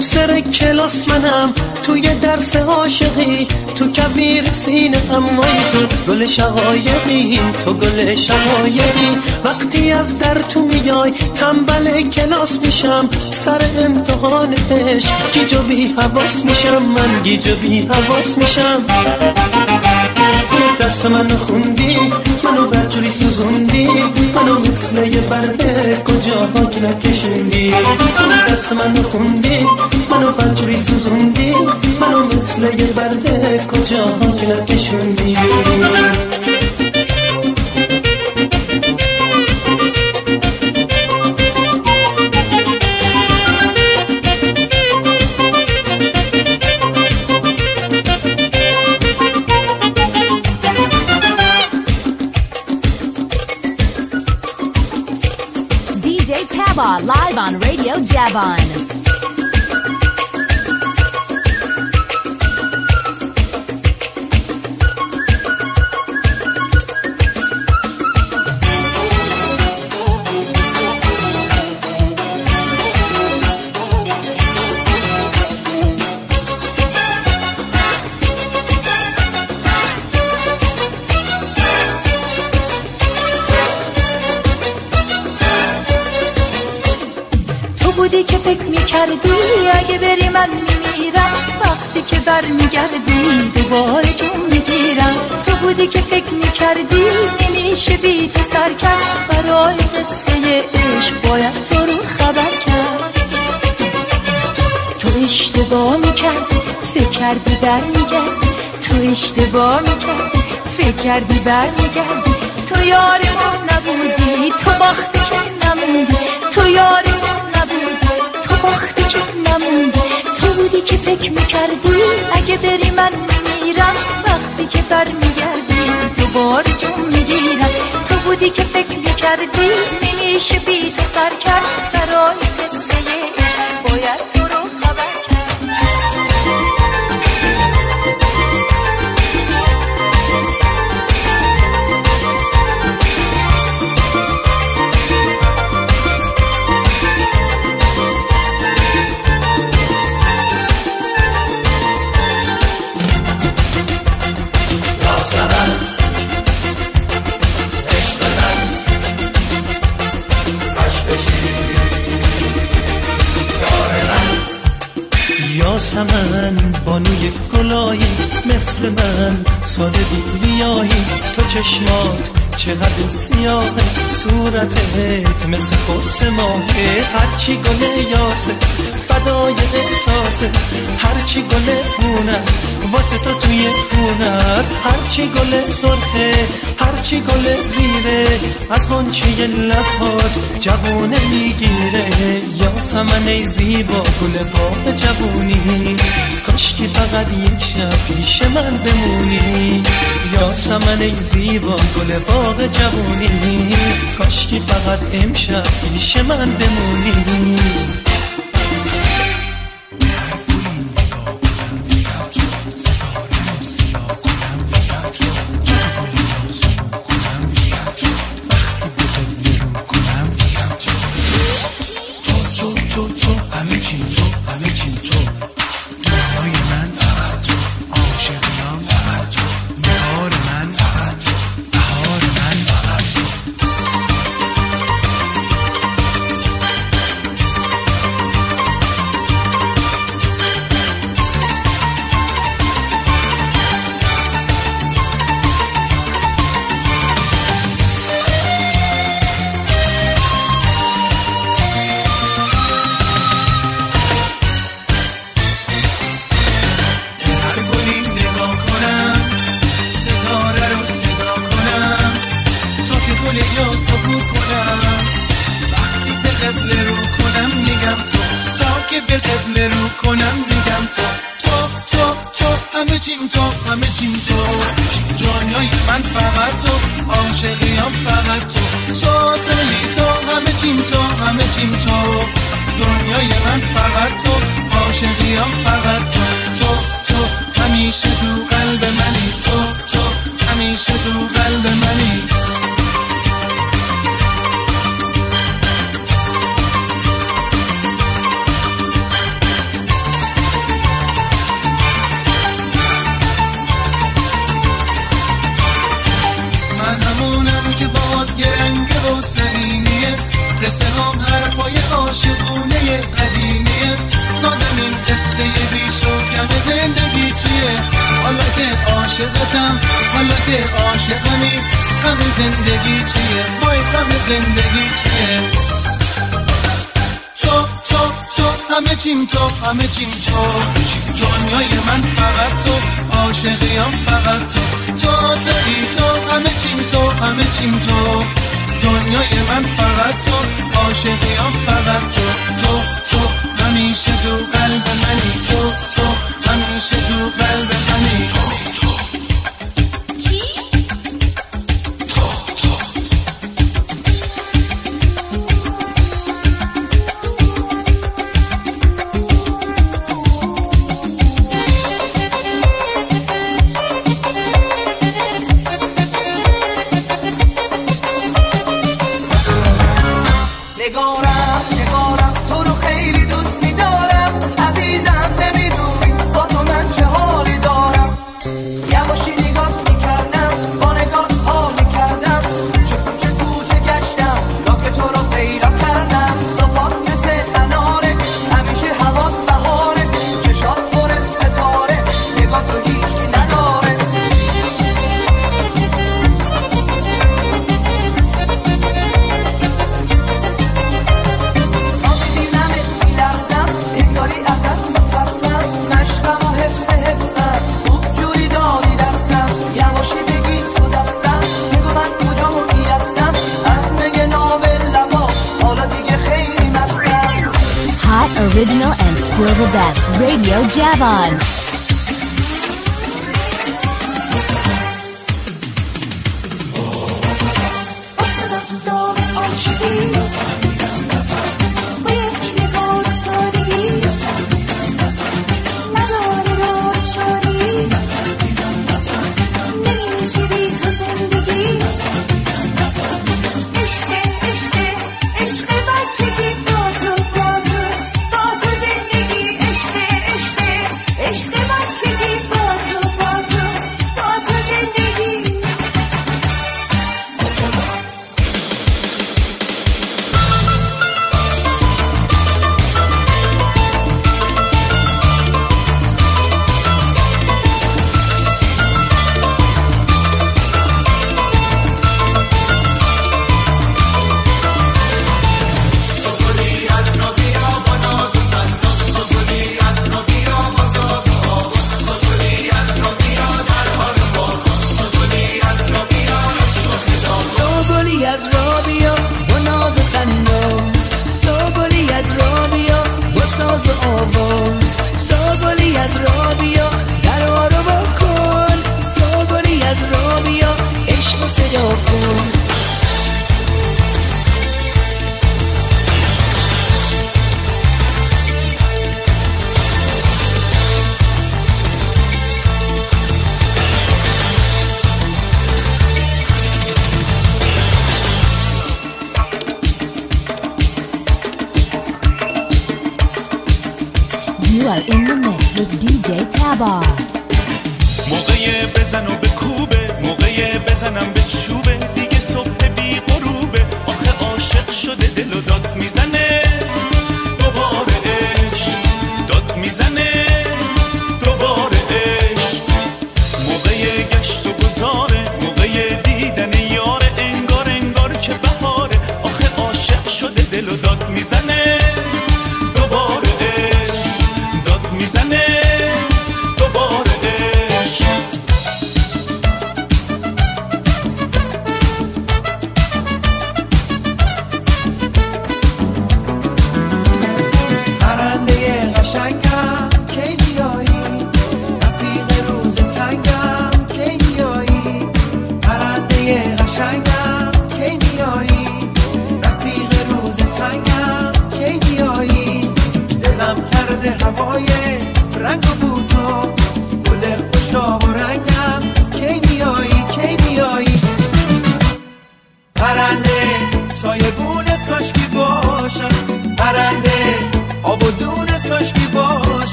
سر کلاس منم توی درس عاشقی، تو کویر سینه امایی، تو گل شقایقی، تو گل شقایقی. وقتی از در تو میای تنبل کلاس میشم، سر امتحان عشق گیج و بی حواس میشم، من گیج و بی حواس میشم. دست منو خوندی، منو برجوری سوزوندی، منو مثل یه برده کجا که نکشندی. دست منو خوندی، منو برجوری سوزوندی، منو مثل یه برده کجا که نکشندی. Live on Radio Javan. اگه بری من میمیرم، وقتی که بر میگردی دوباره جون میگیرم. تو بودی که فکر میکردی نمیشه بی تو سر کرد، برای قصه عشق باید تو رو خبر کرد. تو اشتباه میکردی فکر کردی بر میگردی، تو اشتباه میکردی فکر کردی بر میگردی. تو یار ما نبودی، تو باختی که نموندی، تو یار ما نبودی، کردی نمیشه بی تو سر کرد برای قصه عشق باید تو رو خبر کرد. یاسمن بانوی گلایی مثل من ساده بویایی تو چشمات چقدر سیاه صورتت مثل قرص ماهه هرچی گله یاسه فدای احساسه هرچی گله خونه واسه تو توی خونه است هرچی گله سرخه هرچی گله زیره از غنچه لبهات جوونه میگیره یاسمن ای زیبا گل باغ جوونی کاش که فقط یک شب پیش من بمونی یاسمن ای زیبا گل باغ جوونی کاش که فقط امشب پیش من بمونی. Original and still the best, Radio Javan. ساز و آواز، سابلی از را بیا درها رو با کن، سابلی از را بیا عشق و صدا کن. In the mix with DJ Taba. موقعی بزن و به کوبه، موقعی بزنم به چوبه، دیگه صبح بی غروبه، آخه عاشق شده دل و داد میزنه دوباره عشق، داد میزنه دوباره عشق. موقعی گشت و گذاره، موقعی دیدن یاره، انگار انگار که بهاره، آخه عاشق شده دل و داد میزنه دوباره عشق.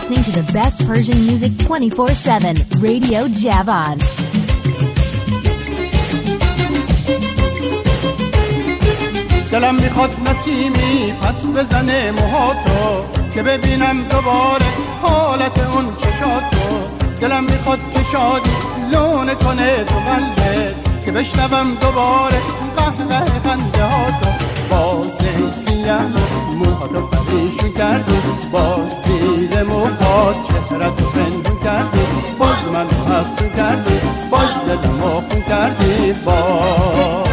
Listening to the best Persian music 24/7, Radio Javan. دلم میخواد نسیمی پس بزنه موهاتو که ببینم دوباره حالت اون چشاتو. دلم میخواد که شادی لونه کنه تو قلبت که بشنوم دوباره قهقه خنده هاتو. بازه سیاه و موهاتو پریشون کردی، باز زیر موهات چهرت رو پنجون کردی، باز من رو افزون کردی، باز دلم رو خون کردی. باز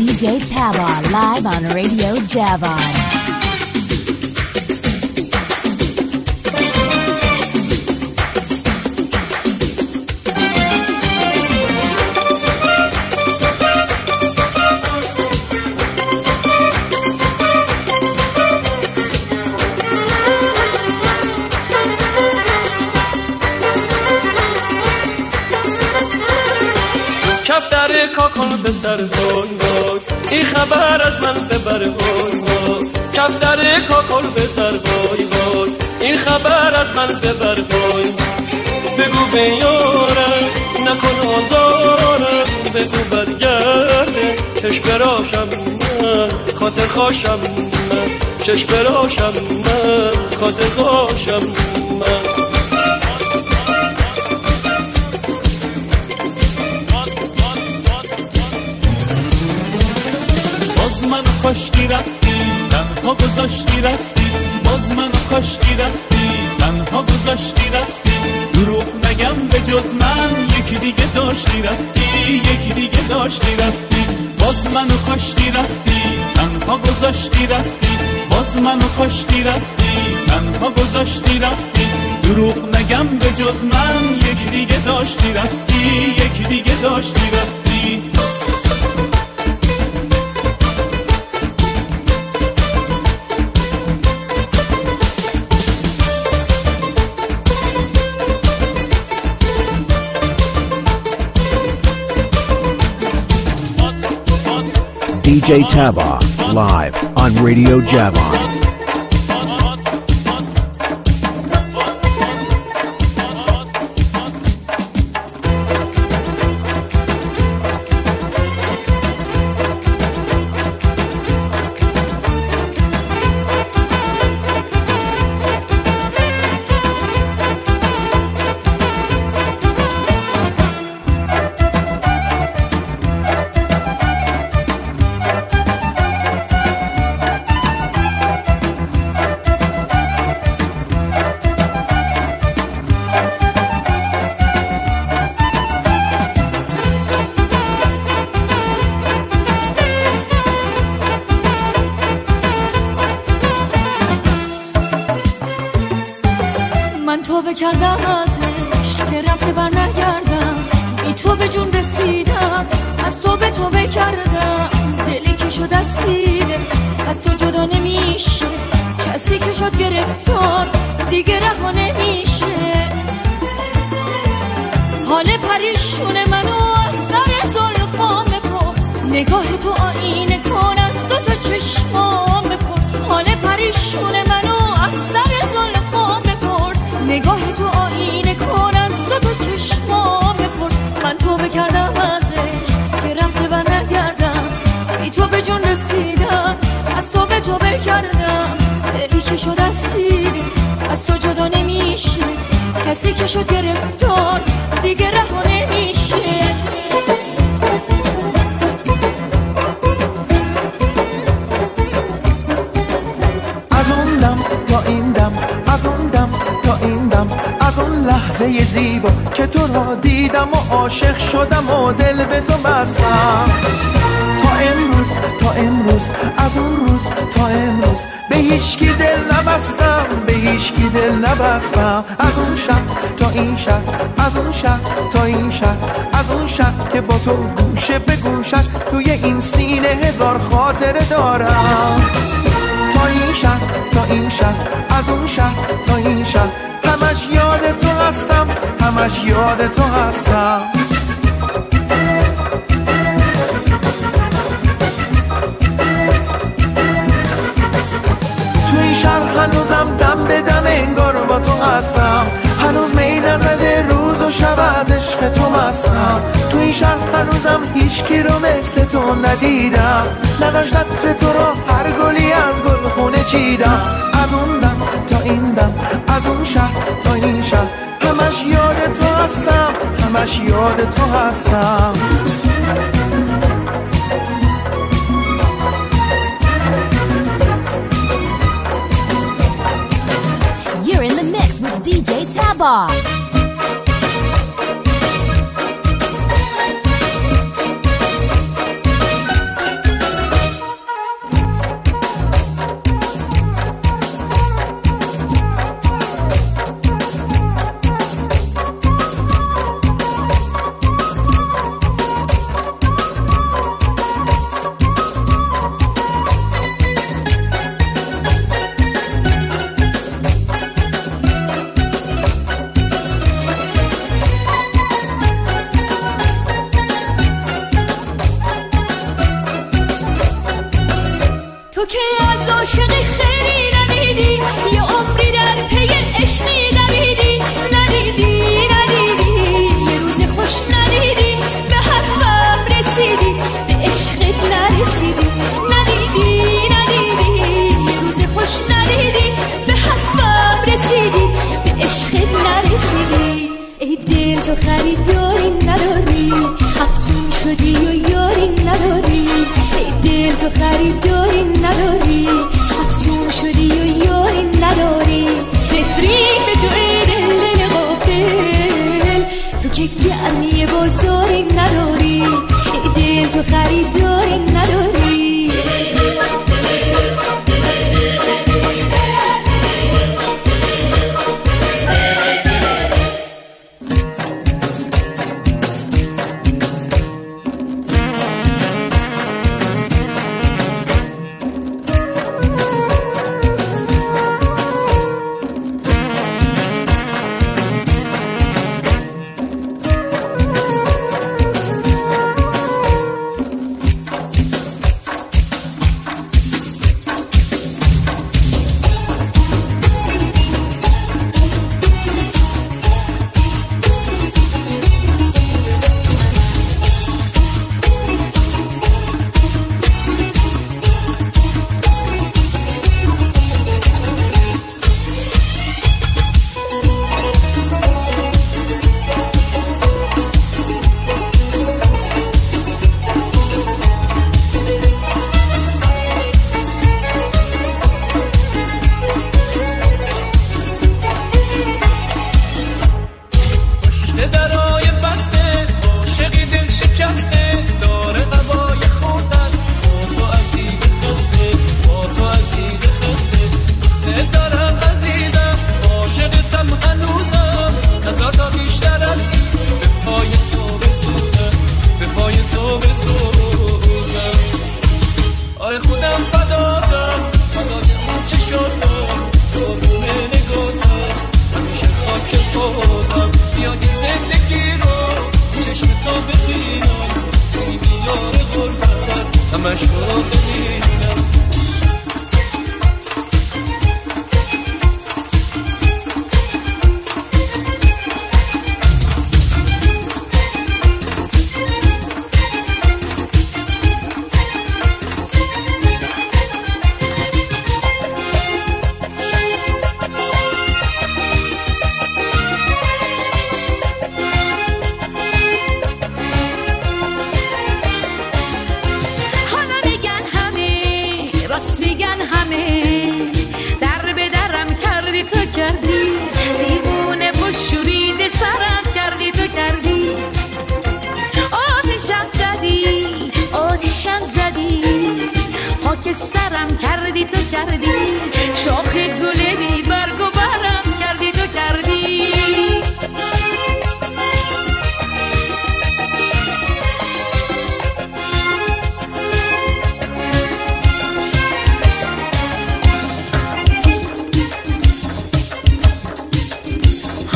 DJ Taba, live on Radio Javan. ای خبر از من ببر وای وای کف در کاکل بسر وای وای این خبر از من ببر وای بگو بیارم نکن آزارم بگو برگرده چشم براشم من خاطر خواشم من چشم براشم من خاطر خواشم من کاشکی رفتی تنها گذاشتی رفتی باز منو کاشکی رفتی تنها گذاشتی رفتی دروغ نگم به جز من یکی دیگه داشتی رفتی یکی دیگه داشتی رفتی باز منو کاشکی رفتی تنها گذاشتی رفتی باز منو کاشکی رفتی تنها گذاشتی رفتی دروغ نگم به جز من یکی دیگه داشتی رفتی یکی دیگه داشتی رفتی DJ Taba, live on Radio Javan. نگاه تو آینه کن از دو چشم یکیشو گرفتار دیگه رها نمیشه. از اون دم تا این دم، از اون دم تا این دم، از اون لحظه زیبا که تو را دیدم و عاشق شدم و دل به تو بستم، تا امروز تا امروز، از اون روز تا امروز به هیچکی دل نبستم، به هیچکی دل نبستم. از اون شب تا این شب، از اون شب تا این شب، از اون شب که با تو گوشه به گوشش توی این سینه هزار خاطره دارم، تا این شب تا این شب، از اون شب تا این شب همش یاد تو هستم، همش یاد تو هستم. هنوزم دم به دم انگار با تو هستم، هنوز می نزده روز و شب از عشق تو مستم. تو این شهر هنوزم هیچ کی رو مثل تو ندیدم، نداشت عطر تو رو هر گلی از گل خونه چیدم. از اون دم تا این دم، از اون شهر تا این شهر همش یاد تو هستم، همش یاد تو هستم. DJ Taba.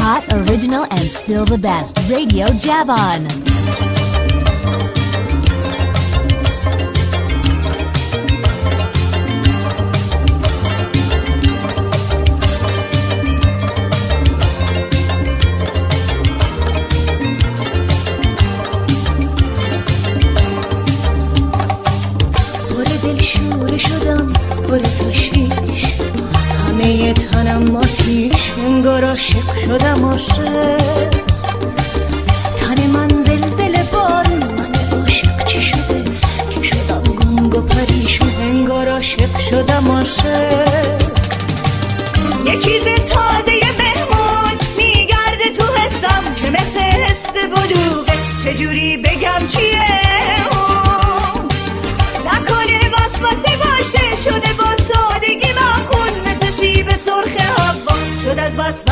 Hot, original, and still the best. Radio Javan. عاشق شدم عاشق تن من زلزله بارون من عاشق چه شده که شدم گنگ و پریشون انگار عاشق شدم عاشق یه چیز تازه بهمون میگرده تو حسم که مثل حس بدوغه چجوری بگم چیه اون نکنه واسواسی باشه شده با سادگی من خون مثل سیب سرخ هوا شد از واسواسی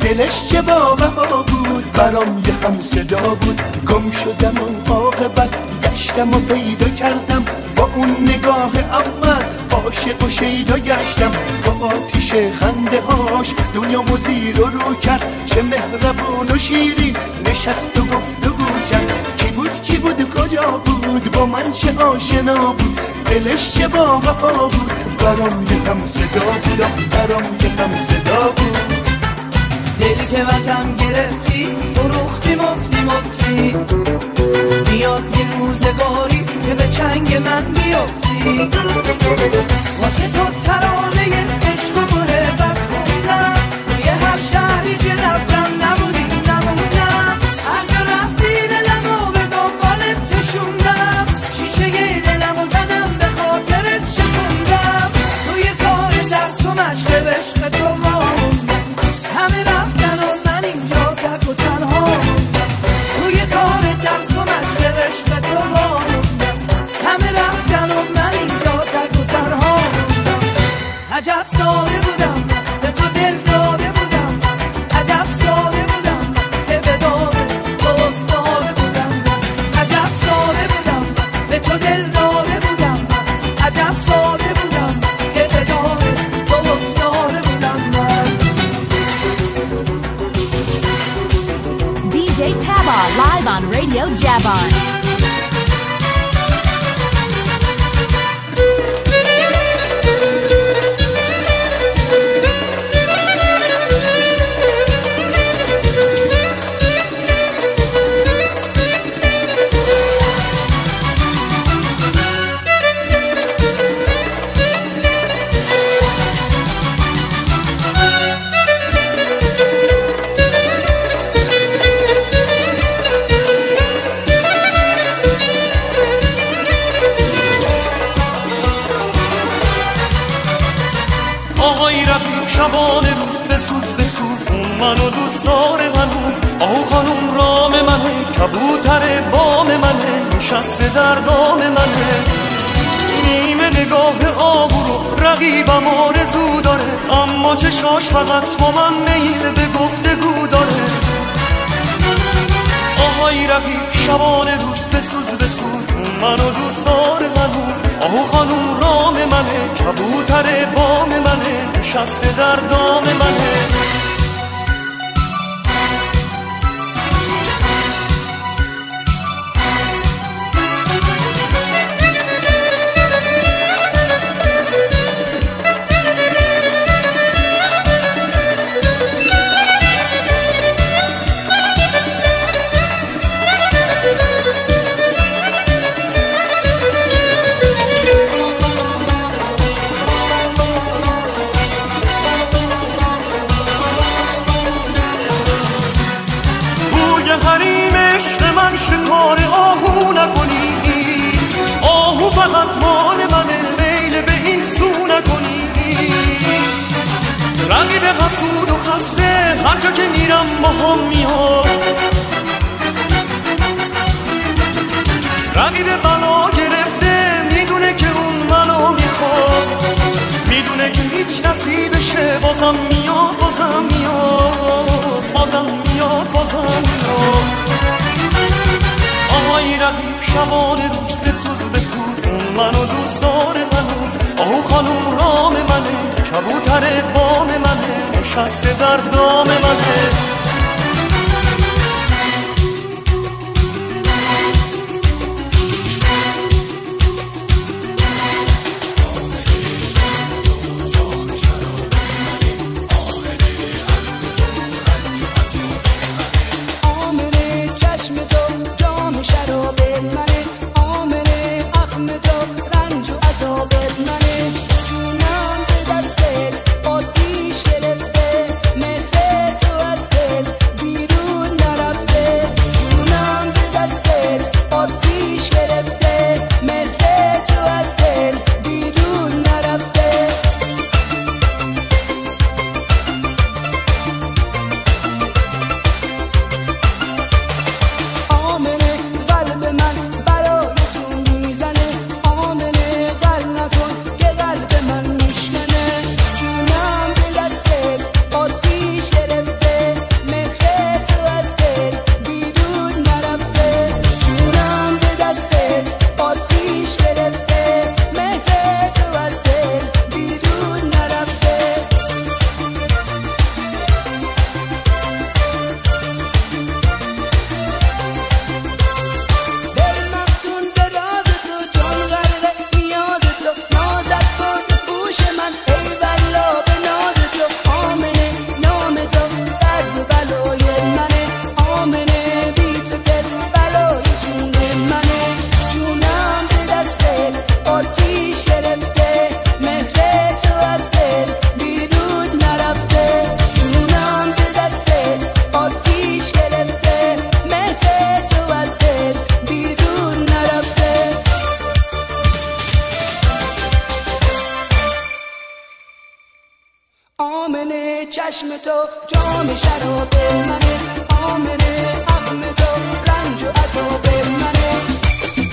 دلش چه با وفا بود برام یه هم صدا بود گم شدم و عاقبت گشتم و پیدا کردم با اون نگاه اول عاشق و شیدا گشتم با آتیش خنده هاش دنیا مزیر و رو کرد چه مهربون و شیرین نشست و گفتگو کرد کی بود کجا بود با من چه آشنا بود دلش چه با وفا بود برام یه هم صدا بود برام یه هم صدا بود دلی که وزم گرفتی فروختی مفتی میاد یه روزگاری که به چنگ من بیافتی واسه تو ترانه یه عشق و محبت خوندم توی هر شهری که رفتم نبودی نموندم هر جا رفتی دلمو به دنبالت کشوندم شیشه یه دلمو زدم به خاطرت شکوندم توی کار درس و مشق به عشق تو مهمی ها رقیب بلا گرفته، میدونه که اون منو میخواد، میدونه که هیچ نصیبشه، بازم میاد بازم میاد بازم میاد بازم میاد. آهای رقیب شبان روز بسوز اون منو دوست داره منو، آهو خانوم رام منه، کبوتر بام منه، نشسته در دام منه.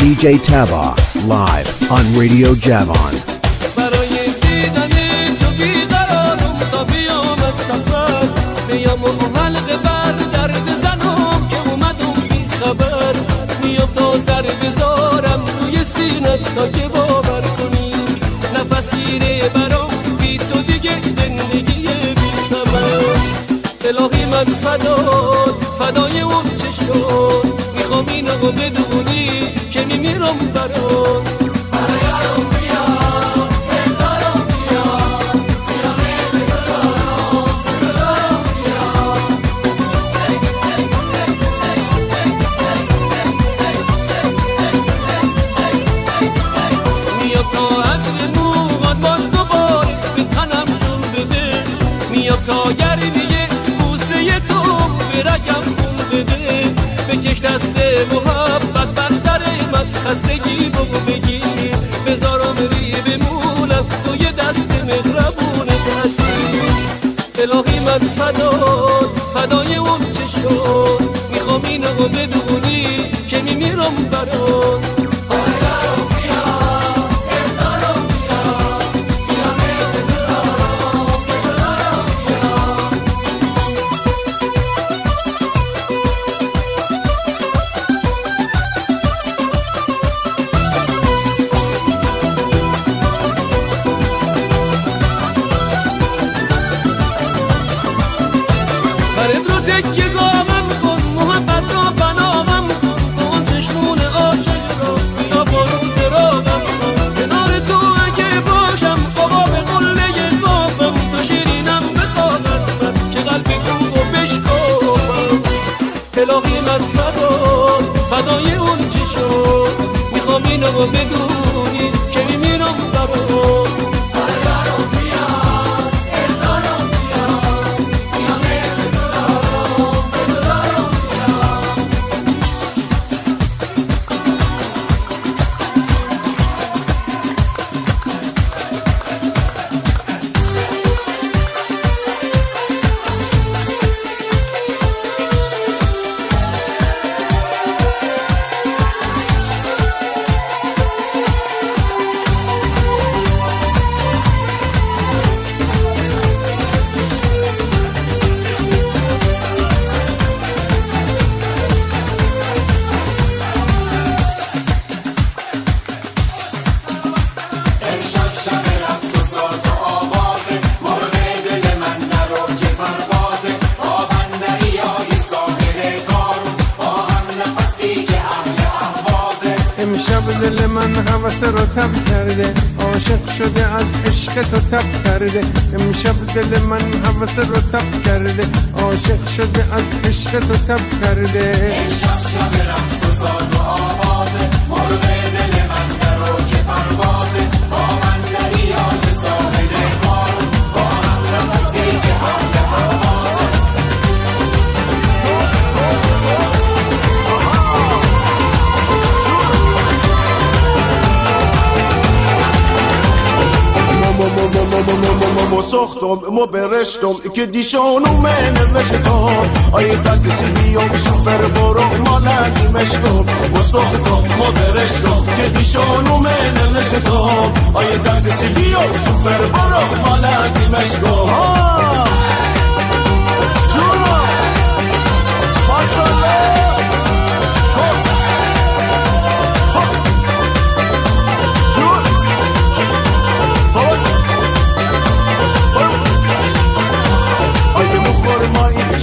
DJ Taba live on Radio Javan. الهی من فدای اون چه شد، میخوام اینو بدونی که میمیرم برات. بکش دست محبت بر سر من، خستگی بگو بگیر، بذارم ری بمونم توی دست مهربونت هستی. الهی من فدای اون چه شد، میخوام اینو بدونی که میمیرم برات. من حوث رو تب کرده، عاشق شده از عشق تو تب کرده. امشب دل من حوث رو تب کرده، عاشق شده از عشق تو تب کرده. این شب شب رقص و ساز و آوازه، مرغ دل من در اوج پروازه. با من دریای ساحل خار، با هم نفسی که حال آوازه. مو سختم مو برشتم که دیشانومه نوشتم آیه تاکسی بیام شفر برو مالکی مشکم. مو سختم مو برشتم که دیشانومه نوشتم آیه تاکسی بیام شفر برو مالکی مشکم.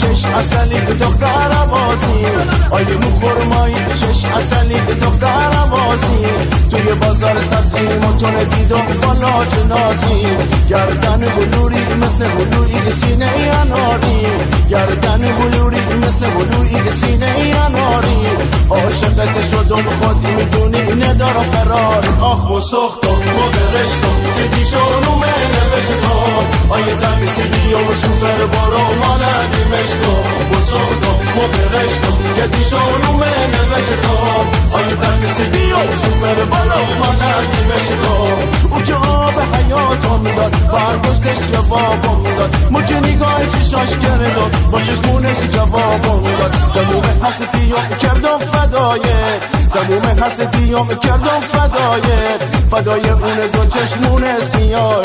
چش اصلی دختر آوازی، آیه مو خرمایی چش اصلی دختر آوازی. توی بازار سبزی متون دیدم بالا جنازی، گردن بلوری مثل بلوری سینه ای اناری، گردن بلوری مثل بلوری سینه ای اناری. عاشقت شدم خود میدونی ندارم قرار، آخ و سختم و برشتم که دیشونو منوشتم آیه تبیسی بیام شوفر برو مالدی مشتم. و سختم و برشتم که دیشونو منوشتم آیه تبیسی بیام شوفر برو مالدی مشتم. او جواب حیاتم داد برگشتش جوابم داد، موج نگاه چشاش کردم با چشمونش جوابم داد. تموم حسیتیم کردم فدایه، تموم حسیتیم کردم فدایه، فدای اون دو چشمونه سیاه،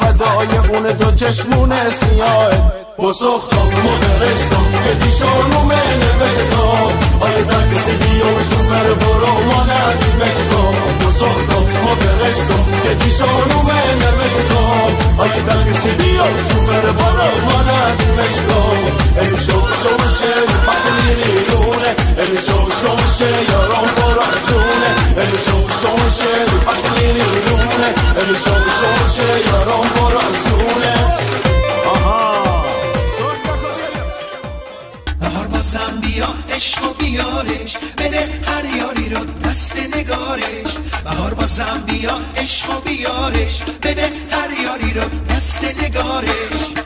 فدای اون دو چشمونه سیاه. با سختم و برشتم که دیشانو منوشتم آیه تاکسی بیام شوفر برو مالدی مشتم. با سختم و برشتم که دیشانو منوشتم آیه تاکسی بیام شوفر برو مالدی مشتم. این شوق شوشه بقلیلونه، این شوق شوشه یارم برو ازونه، این شوق شوشه بقلیلونه، این شوق شوشه یارم برو ازونه. بازم بیا عشقو بیارش، بده هر یاری رو دست نگارش. بهار بازم بیا عشقو بیارش، بده هر یاری رو دست نگارش.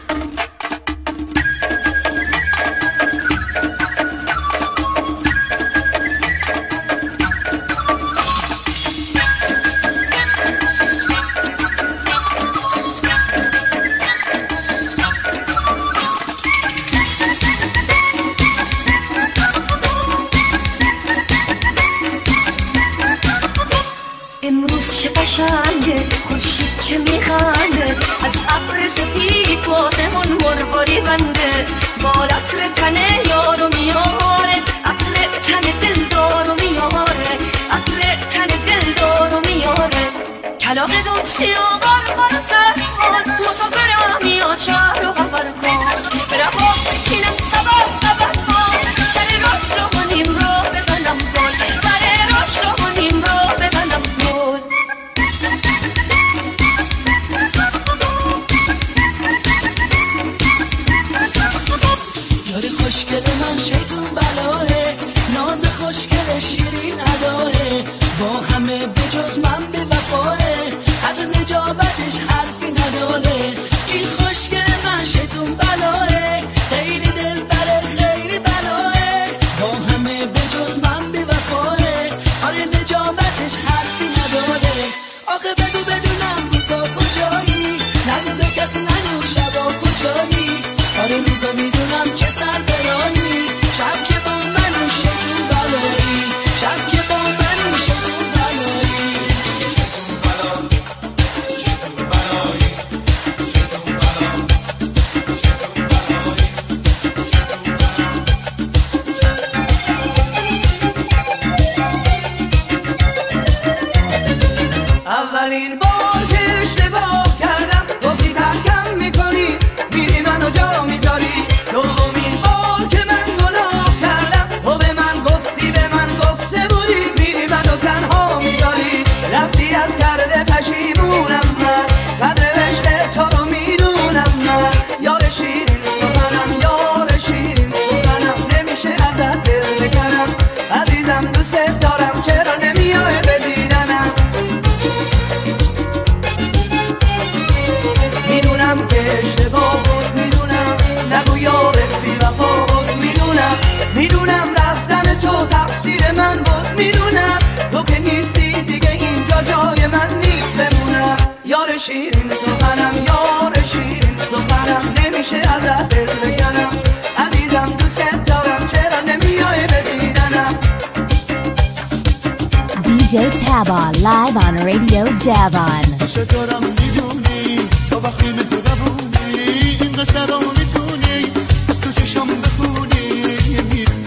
DJ Taba live on Radio Javan. چطورم میدونی تا وقتی به تو ببونی این قصه رو میتونی از تو چشم بخونی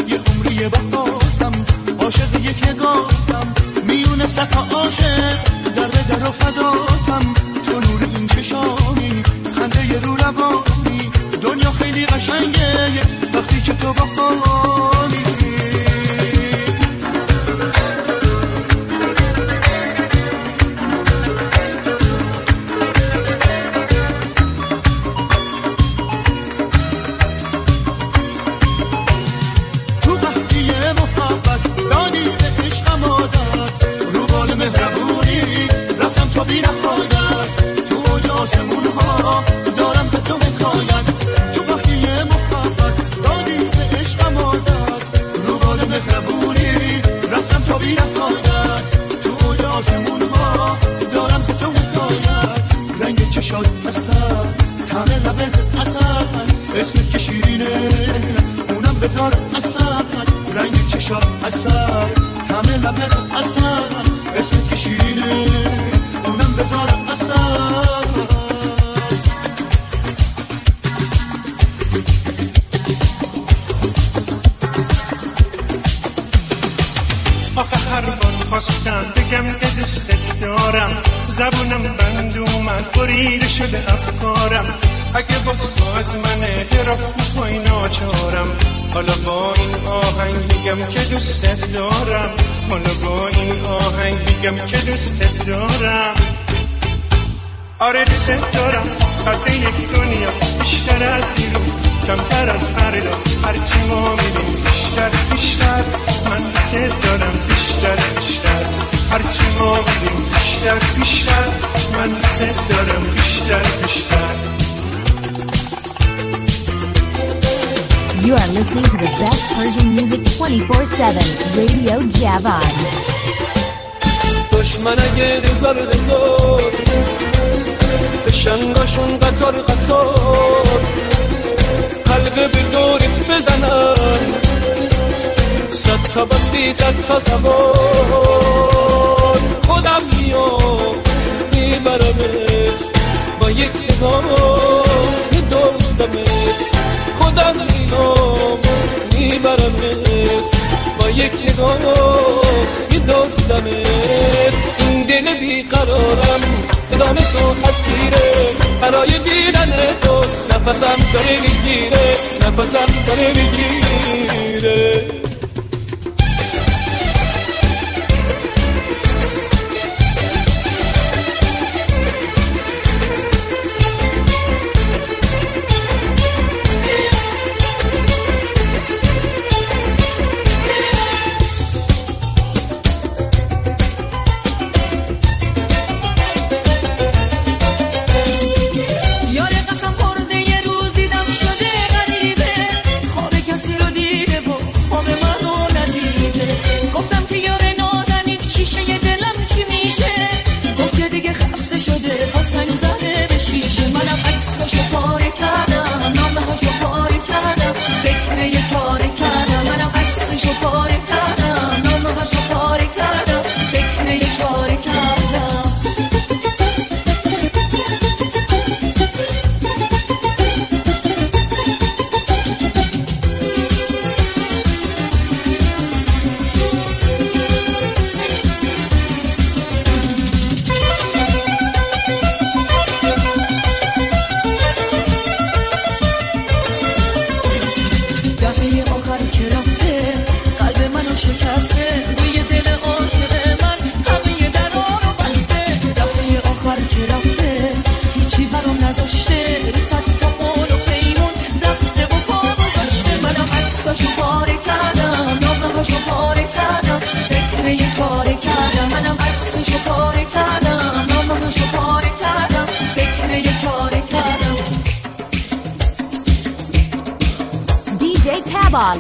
یه عمری بخوادم عاشق یک نگاهتم میونه صفا عاشق در به در و فداتم تو نور این چشامی خنده ی رو لبانی دنیا خیلی قشنگه وقتی که تو بخوادی You are listening to the best Persian music 24/7, Radio Javan. دشمن اگه دزار فشنگاشون قطار حلقه به دورت بزنن صد تا بسی صد تا زبان خودم میام میبرمش با یک نگاه میدوزدمش خودم میام میبرمت با یک نگاه میدوزدمت این دل بیقرارم دام تو حسیره برای دیدن تو نفسم داره میگیره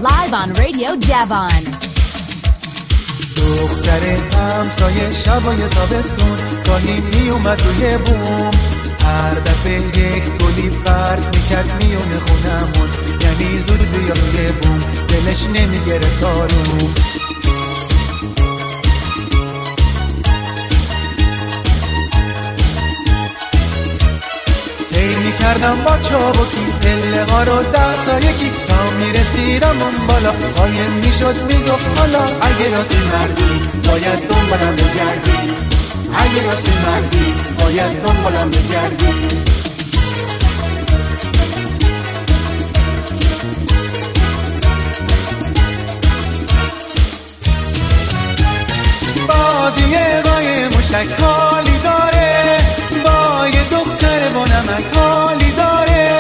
live on Radio Javan. دختر همسایه شبای تابستون گاهی می اومد روی بوم هر دفعه یک گلی فرق میکرد میون خونمون یعنی زود بیا روی بوم دلش نمیگرفت آروم کردم با چابکی پله ها رو 10 تا 1 تا میرسیدم اون بالا قایم میشد میگفت حالا اگه راستی مردی باید دنبالم بگردی، اگه راستی مردی باید دنبالم بگردی. بازیه بای مشک حالی داره، با یه دختر با نمک حالی داره.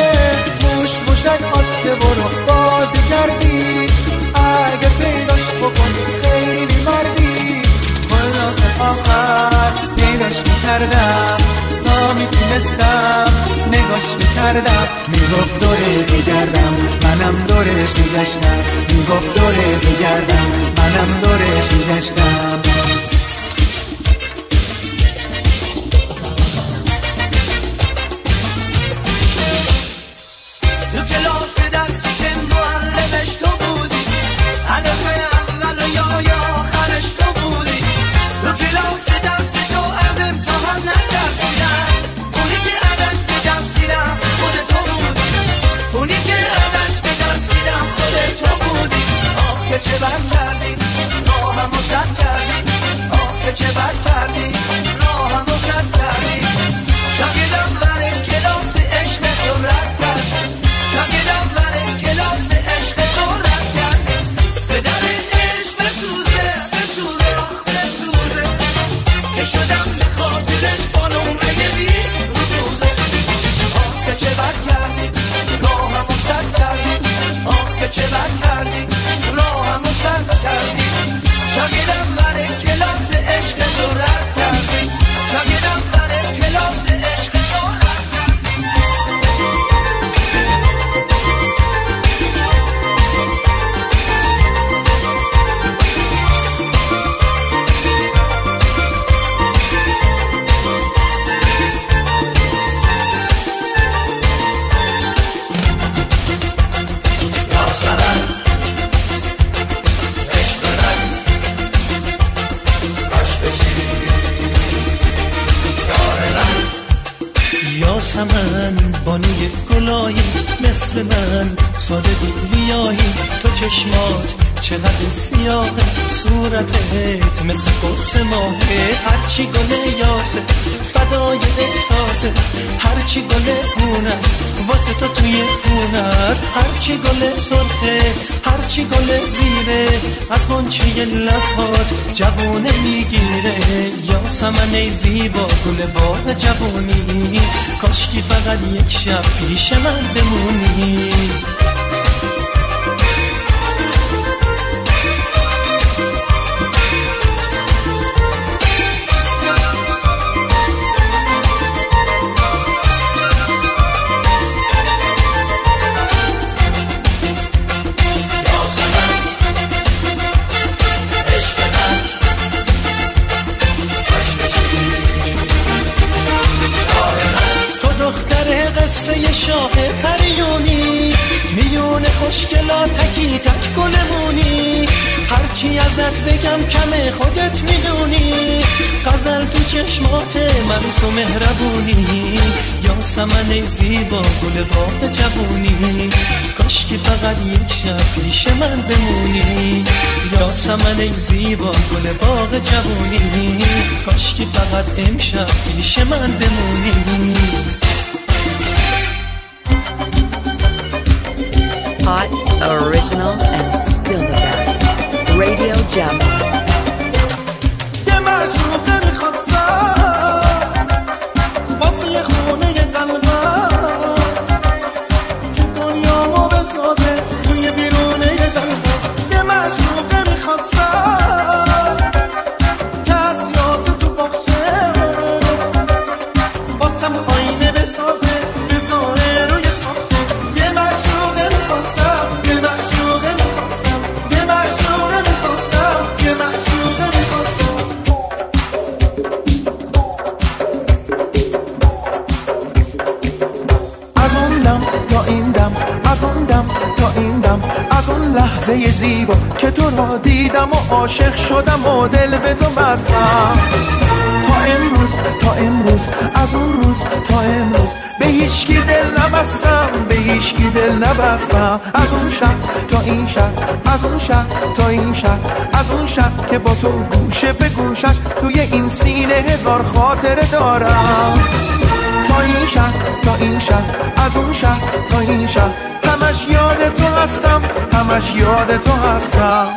مشک آسته برو بازی کردی، اگه پیداش بکنی خیلی مردی. خلاصه آخر پیداش میکردم تا میتونستم نگاش میکردم. میگفت دوره میگردم منم دورش میگشتم، میگفت دوره میگردم منم دورش میگشتم. هرچی گله یاسه فدای احساسه، هرچی گله گونه واسه تو توی گونه است. هرچی گله سرخه، هرچی گله زیره، از گنچه لبات جوونه میگیره. یاسمن زیبا گل باغ جوونی، کاشکی فقط یک شب پیش من بمونی. هرچی ازت بگم کمه خودت میدونی، غزل تو چشمات من تو مهربونی. یاسمن زیبا گل باغ جوونی، کاش که فقط یک شب پیش من بمونی. یاسمن زیبا گل باغ جوونی، کاش که فقط امشب پیش من بمونی. Hot, original and still the best. Radio Javan. لحظه زیبا که تو را دیدم و عاشق شدم و دل به تو بستم، امروز تا امروز، از اون روز تا امروز، به هیچ کی دل نبستم، به هیچ کی دل نبستم. از اون شب تا این شب، از اون شب تا این شب، از اون شب که با تو گوشه به گوشش توی این سینه هزار خاطره دارم. تا این شب تا این شب، از اون شب تا این شب، همش یاد تو هستم، همش یاد تو هستم.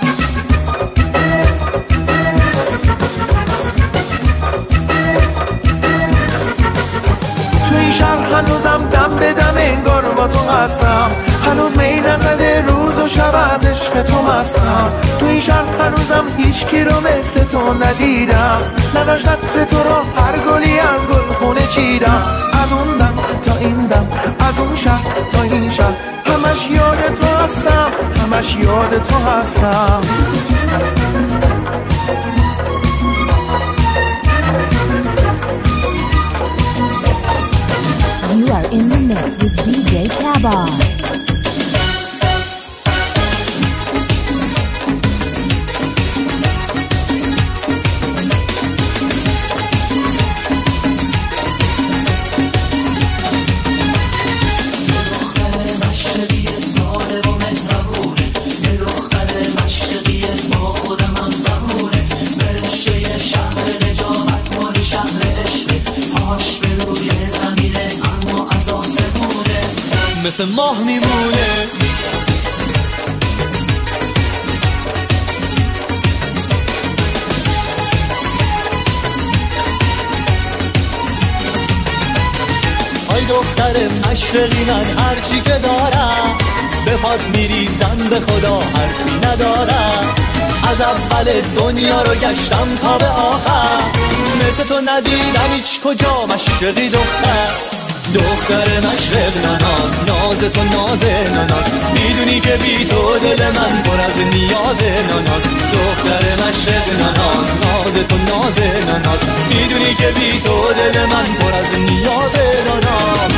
هنوزم دم به دم انگار با تو هستم، هنوز می نزده روز و شب از عشق تو مستم. تو این شهر هنوزم هیچ کی رو مثل تو ندیدم، نداشت عطر تو رو هر گلی از گلخونه چیدم. از اون دم تا این دم، از اون شهر تا این شهر، همش یاد تو هستم، همش یاد تو هستم. You are in the mix with DJ Cabal. مثل ماه میمونه، آی دختر مشرقی، من هرچی که دارم به پات میریزم، به خدا حرفی ندارم. از اول دنیا رو گشتم تا به آخر، مثل تو ندیدم هیچ کجا مشرقی دختر. دختر مشرق نناز، ناز تو نازه نناز، میدونی که بی تو دل من پر از نیازه نناز. دختر مشرق نناز، ناز تو نازه نناز، میدونی که بی تو دل من پر از نیازه نناز.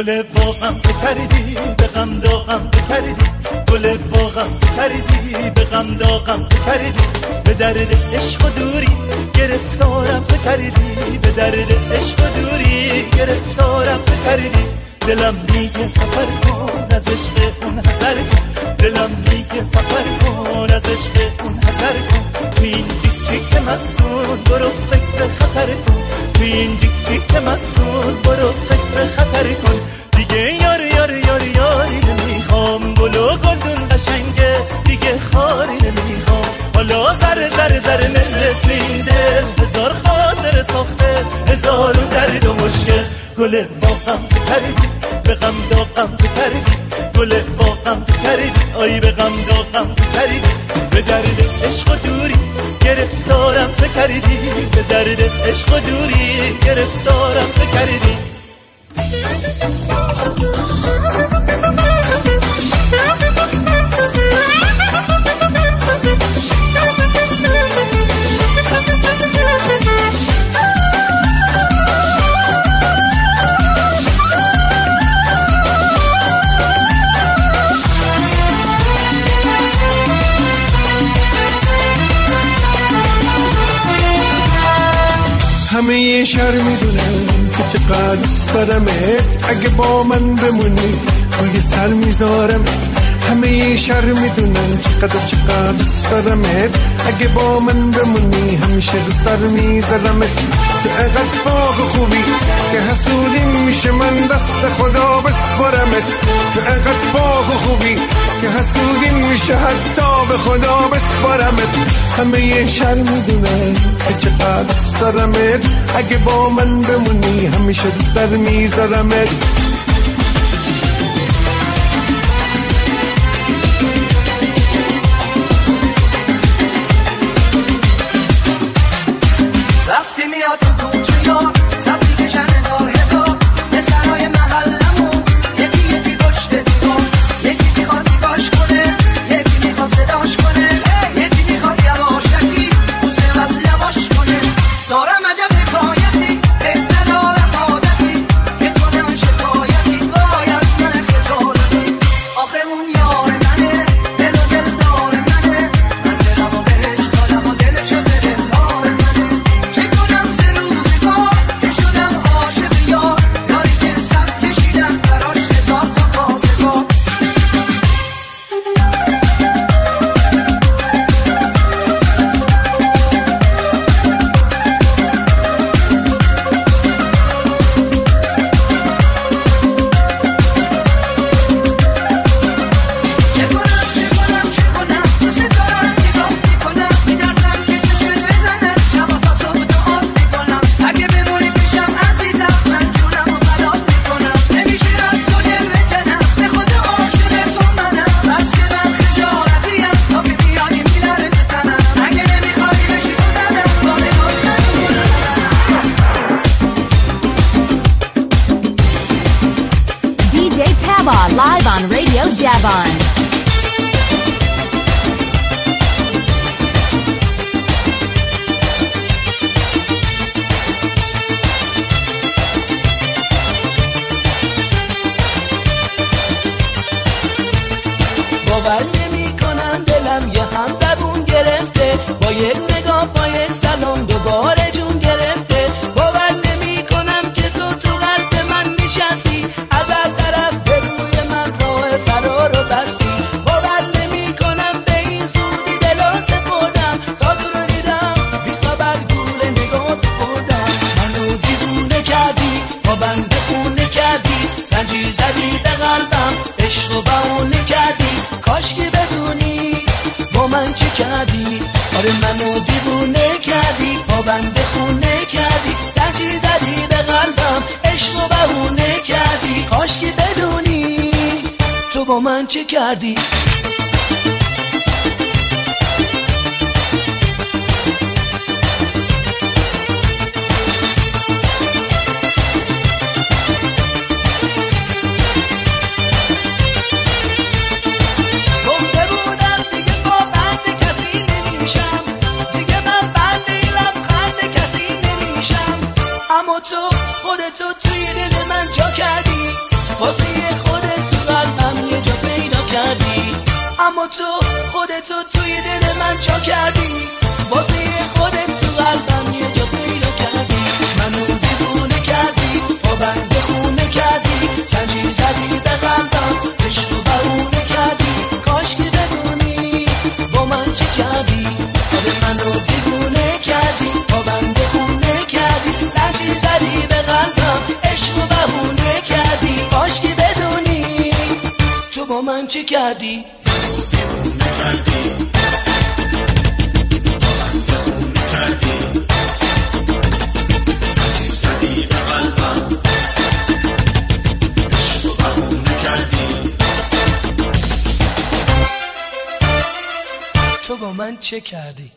گل باغم بخریدی به غم داغم بخریدی، گل باغم بخریدی به غم داغم بخریدی، به درد عشق و دوری گرفتارم بخریدی، به درد عشق و دوری گرفتارم بخریدی. دلم میگه سفر کن از عشق اون حذر کن، دلم میگه سفر کن از عشق اون حذر کن. تو این جیک جیک مستون برو فکر خطر کن، تو این جیک جیک مستون برو فکر خطر کن. دیگه یار یار یار یاری نمیخوام، گل و گلدون قشنگه دیگه خاری نمیخوام. حالا زر زر زر ملت میده، هزار خاطر ساخته، هزار و درد و مشکل. گل باغم بخریدی به غم داغم بخریدی، گل باغم بخریدی آی به غم داغم بخریدی، به درد عشق و دوری گرفتارم بخریدی، به درد عشق و دوری گرفتارم بخریدی. همه یه شهر میدونم که چقدر دوست دارمت، اگه با من بمونی روی سر میذارم. همه یه شهر میدونم چقدر دوست دارمت، اگه با من بمونی همیشه رو سر میذارمت. تو اقدر باغ خوبی که حسودیم میشه، من دست خدا بسپرمت. تو اقدر باغ خوبی که حسودیم میشه، حتی به خدا بسپرمت. همه یه شهر میدونم که چقدر دوست دارمت، اگه با من بمونی همیشه رو سر میذارمت. live on Radio Javan. باور نمی کنم دلم یه هم زبون گرفته، با یک نگاه با یک سلام دوباره جون گرفته. باور نمی کنم که تو قلب من نشستی، از هر طرف به روی من راه فرار رو بستی. باور نمی کنم به این زودی دلان سپردم، تا تو رو دیدم بیخبر گول نگاه تو خوردم. منو دیوونه کردی، با بنده خونه کردی، زنجیر زدی به قلبم، عشق و بهونه کردی. کاش که بدونی با من چه کردی، آره منو دیوونه کردی، پابند خونه کردی، زنجیر زدی به قلبم، عشق و بهونه کردی. کاش که بدونی تو با من چه کردی. تو توی دل من جا کردی، واسه خودت تو قلبم یه جا پیدا کردی. اما تو خودتو توی دل من جا کردی، واسه خودت تو قلبم یه جا پیدا کردی. منو دیوونه کردی، پابند خونه کردی، زنجیر زدی به قلبم، عشق و بهونه کردی. کاش که بدونی با من چه کردی، آره منو دیوونه کردی، پابند خونه کردی، زنجیر زدی به قلبم، عشق و بهونه کردی. کاش که بدونی تو با من چه کردی. تو با من چه کردی.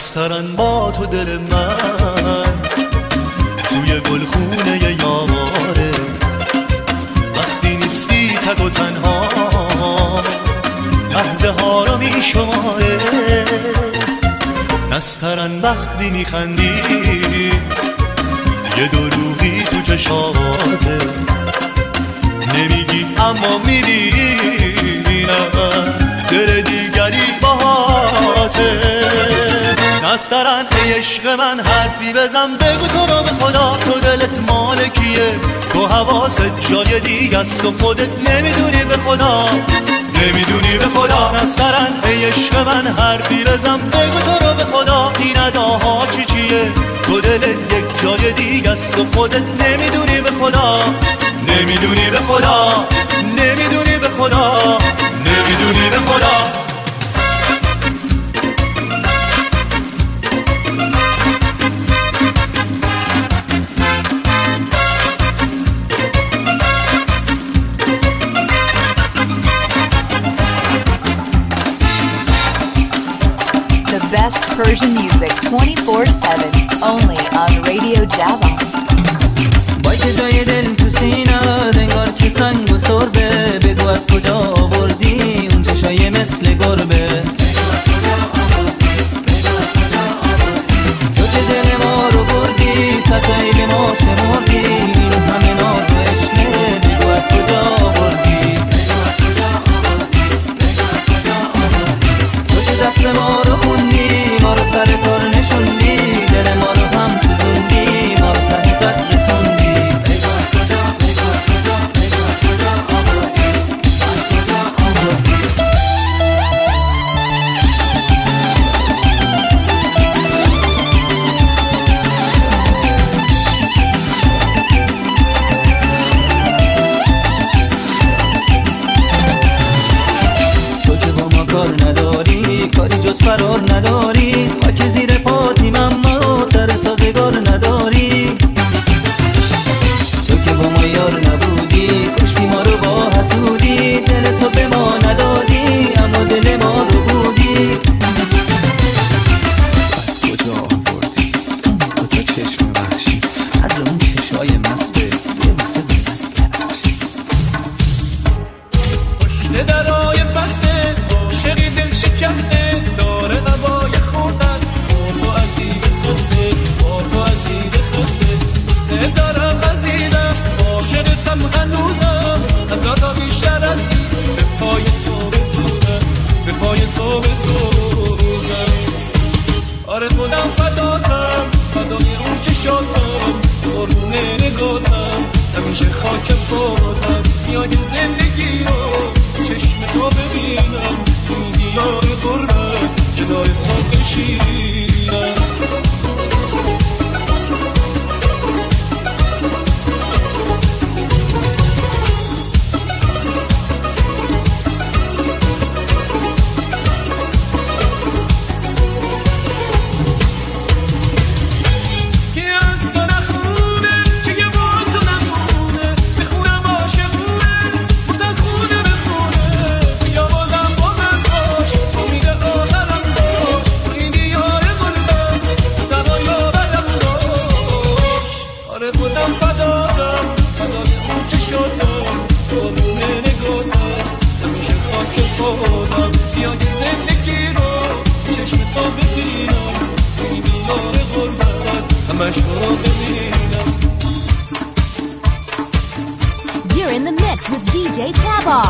نسترن با تو دل من توی گلخونه یاره، وقتی نیستی تک و تنها لحظه ها را می شماره. نسترن وقتی می خندی یه دروغی تو چشاته، نمیگی اما می بینم دل دیگری باهاته. نسترن ای عشق من حرفی بزن، بگو تو رو به خدا تو دلت مال کیه، تو حواست جای دیگه است و خودت نمیدونی به خدا، نمیدونی به خدا. نسترن ای عشق من حرفی بزن، بگو تو رو به خدا این اداها چی چیه، تو دلت یک جای دیگه است و خودت نمیدونی به خدا، نمیدونی به خدا، نمیدونی به خدا، نمیدونی به خدا. Best Persian music 24/7 only on Radio Javan. باشه دای دل تو سینه‌ات انگار که سنگ و سربه، بگو از کجا آوردی اون چشای مثل گربه، تو که دل ما رو بردی سطحی به ما شمردی، این همه ناز و عشقه بگو از کجا آوردی، تو که دست ما رو خوندی ما رو سر کار نشوندی، دل ما رو هم سوزوندی ما رو تحقیقت که بودم یاد زندگی رو چشم تو ببینم تو دیار قربت کنار تو بشینم You're in the mix with DJ Taba.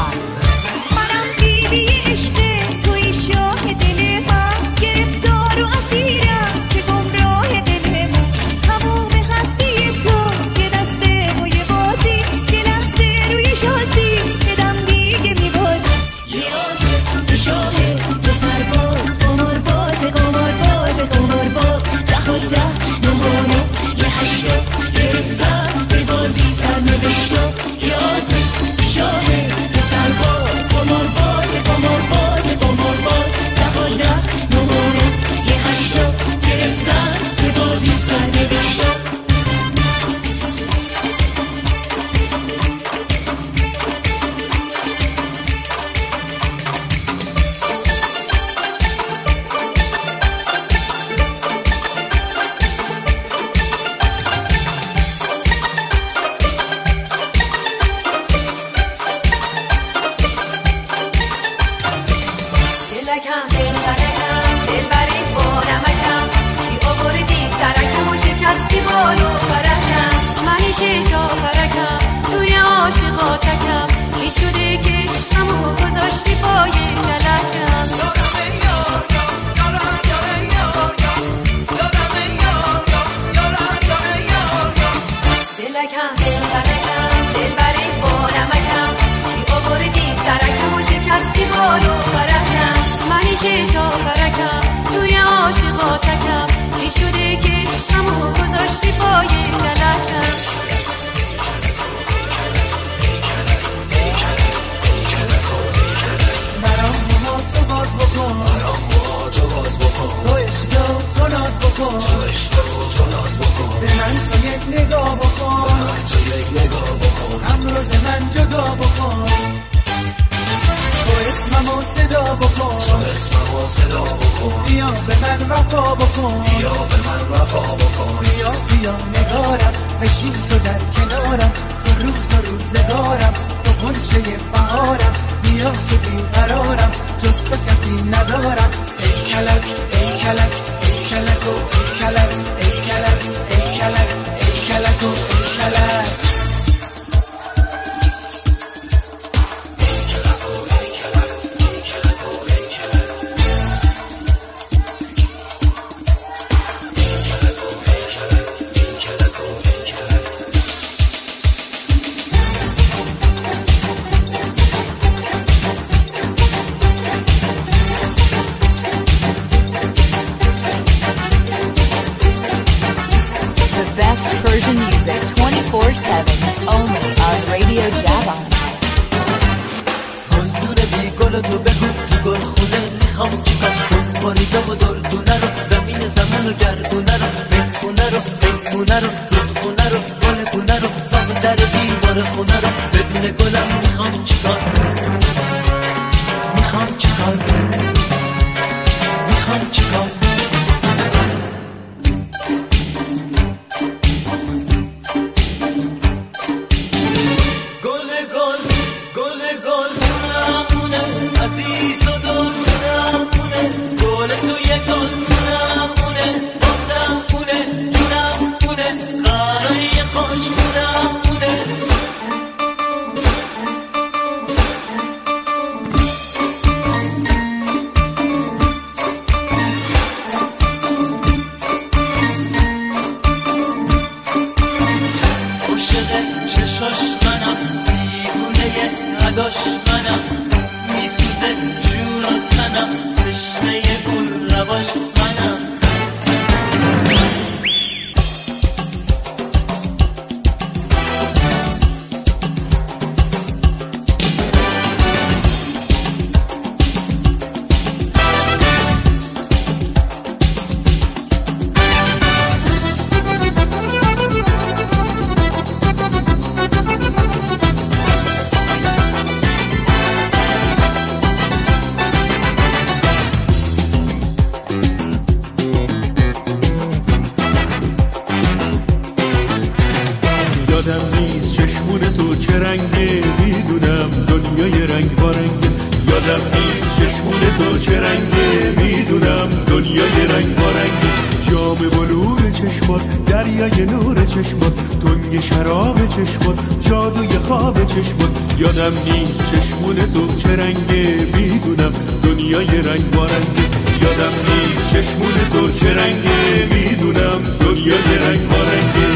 چشمات، دریای نور چشمات، تنگ شراب چشمات، جادوی خواب چشمات. یادم نیست چشمون تو چه رنگه، میدونم دنیای رنگ بارنگه. یادم نیست چشمون تو چه رنگه، میدونم دنیای رنگ بارنگه.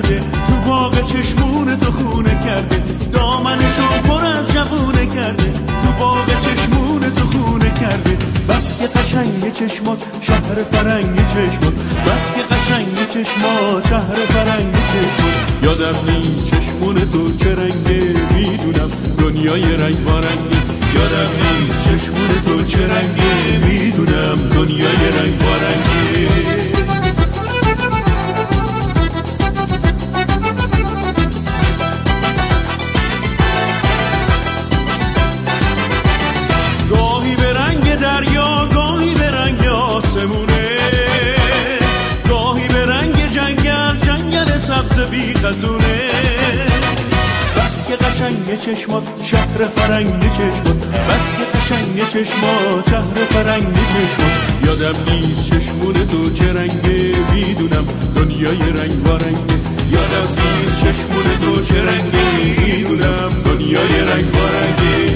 تو باغ چشمون تو خونه کرده، دامنشو پر از جوونه کرده، تو باغ چشمون تو خونه کرده. بس که قشنگ چشمات شهر فرنگ چشمات، بس که قشنگ چشمات شهر فرنگ چشمات. یادم نیست چشمون تو چه رنگه، میدونم دنیای رنگ بارنگه. یادم نیست چشمون تو چه رنگه، میدونم دنیای رنگ بارنگه. بس که قشنگ چشمات شهر فرنگ چشمات، بس که قشنگ چشمات شهر فرنگ چشمات. یادم نیست چشمون تو چه رنگه، میدونم دنیای رنگ بارنگه. یادم نیست چشمون تو چه رنگه، میدونم دنیای رنگ بارنگه.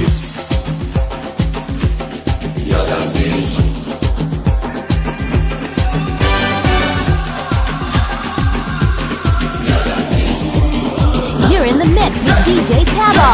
یادم نیست DJ Taba.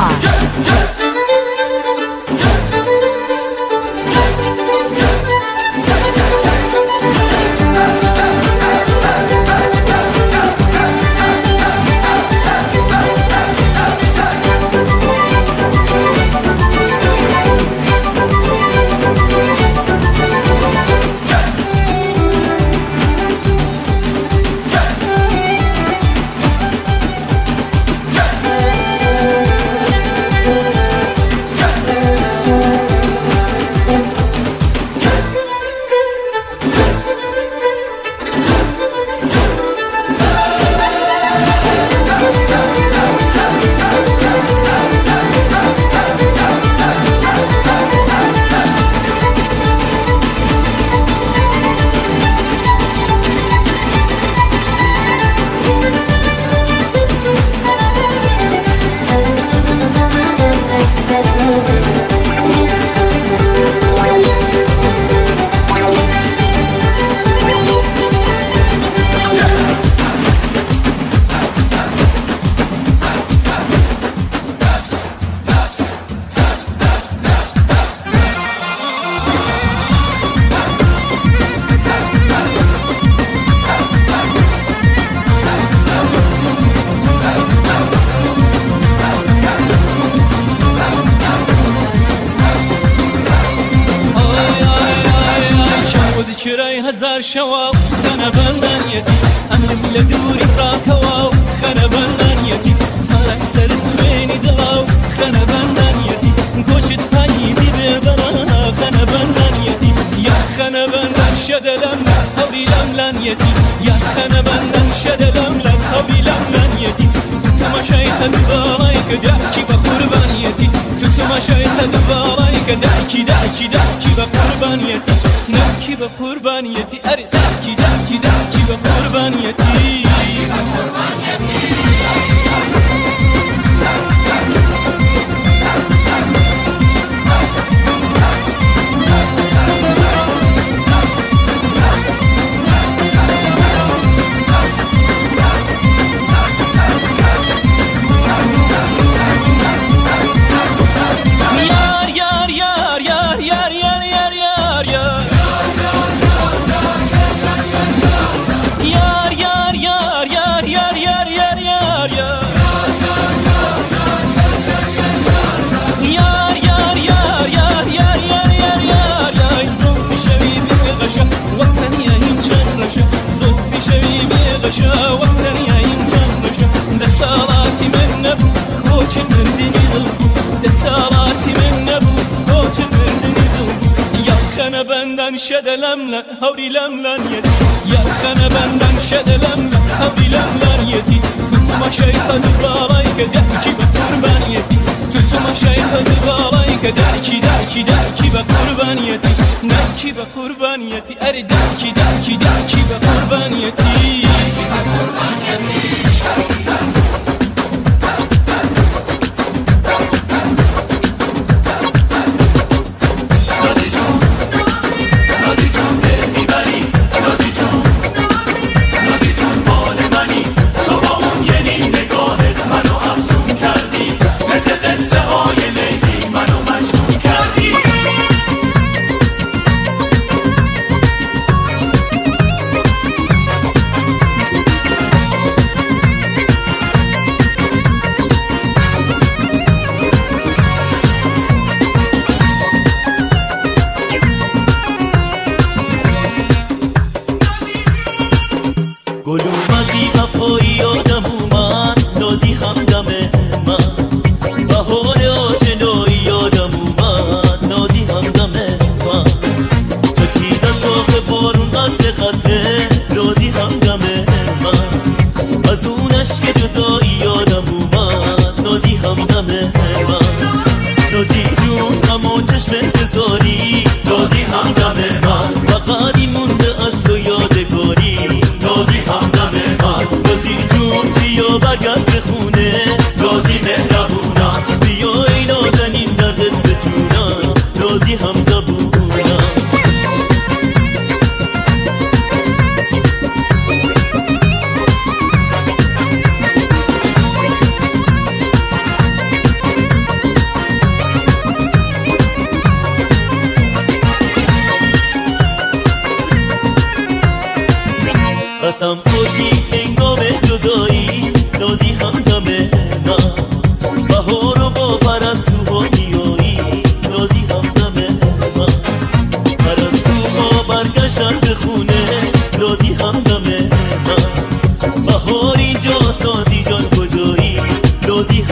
شواب خانه بندن یکی امن لدوری براکواب خانه بندن یکی تارک سر دورینی دلاو خانه بندن یکی گوشت پاییدی ببرا خانه بندن یکی یا خانه بندن شدلم هوریلم لن یکی یا خانه بندن شدلم لن هوریلم لن یکی تماشای تدوارای کدر کی با قربان یکی تماشای تدوارای کدر کی در کی در کی با قربان یکی کی به قربانیتی اری دکی دکی دکی به قربانیتی دکی به قربانیتی. Yakana benden şedelemle havrilemler yedi. Yakana benden şedelemle havrilemler yedi. Tutma şeytanı bağlay keder ki ben kurban yedi. Tutma şeytanı bağlay keder ki der ki ben kurban yedi. Der ki ben kurban yedi. Eri der ki ben kurban yedi. Der ki ben kurban yedi.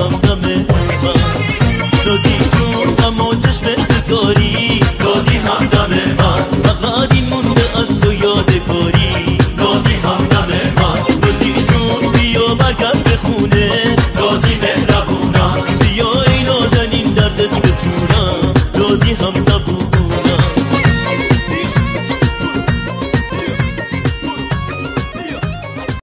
Come on.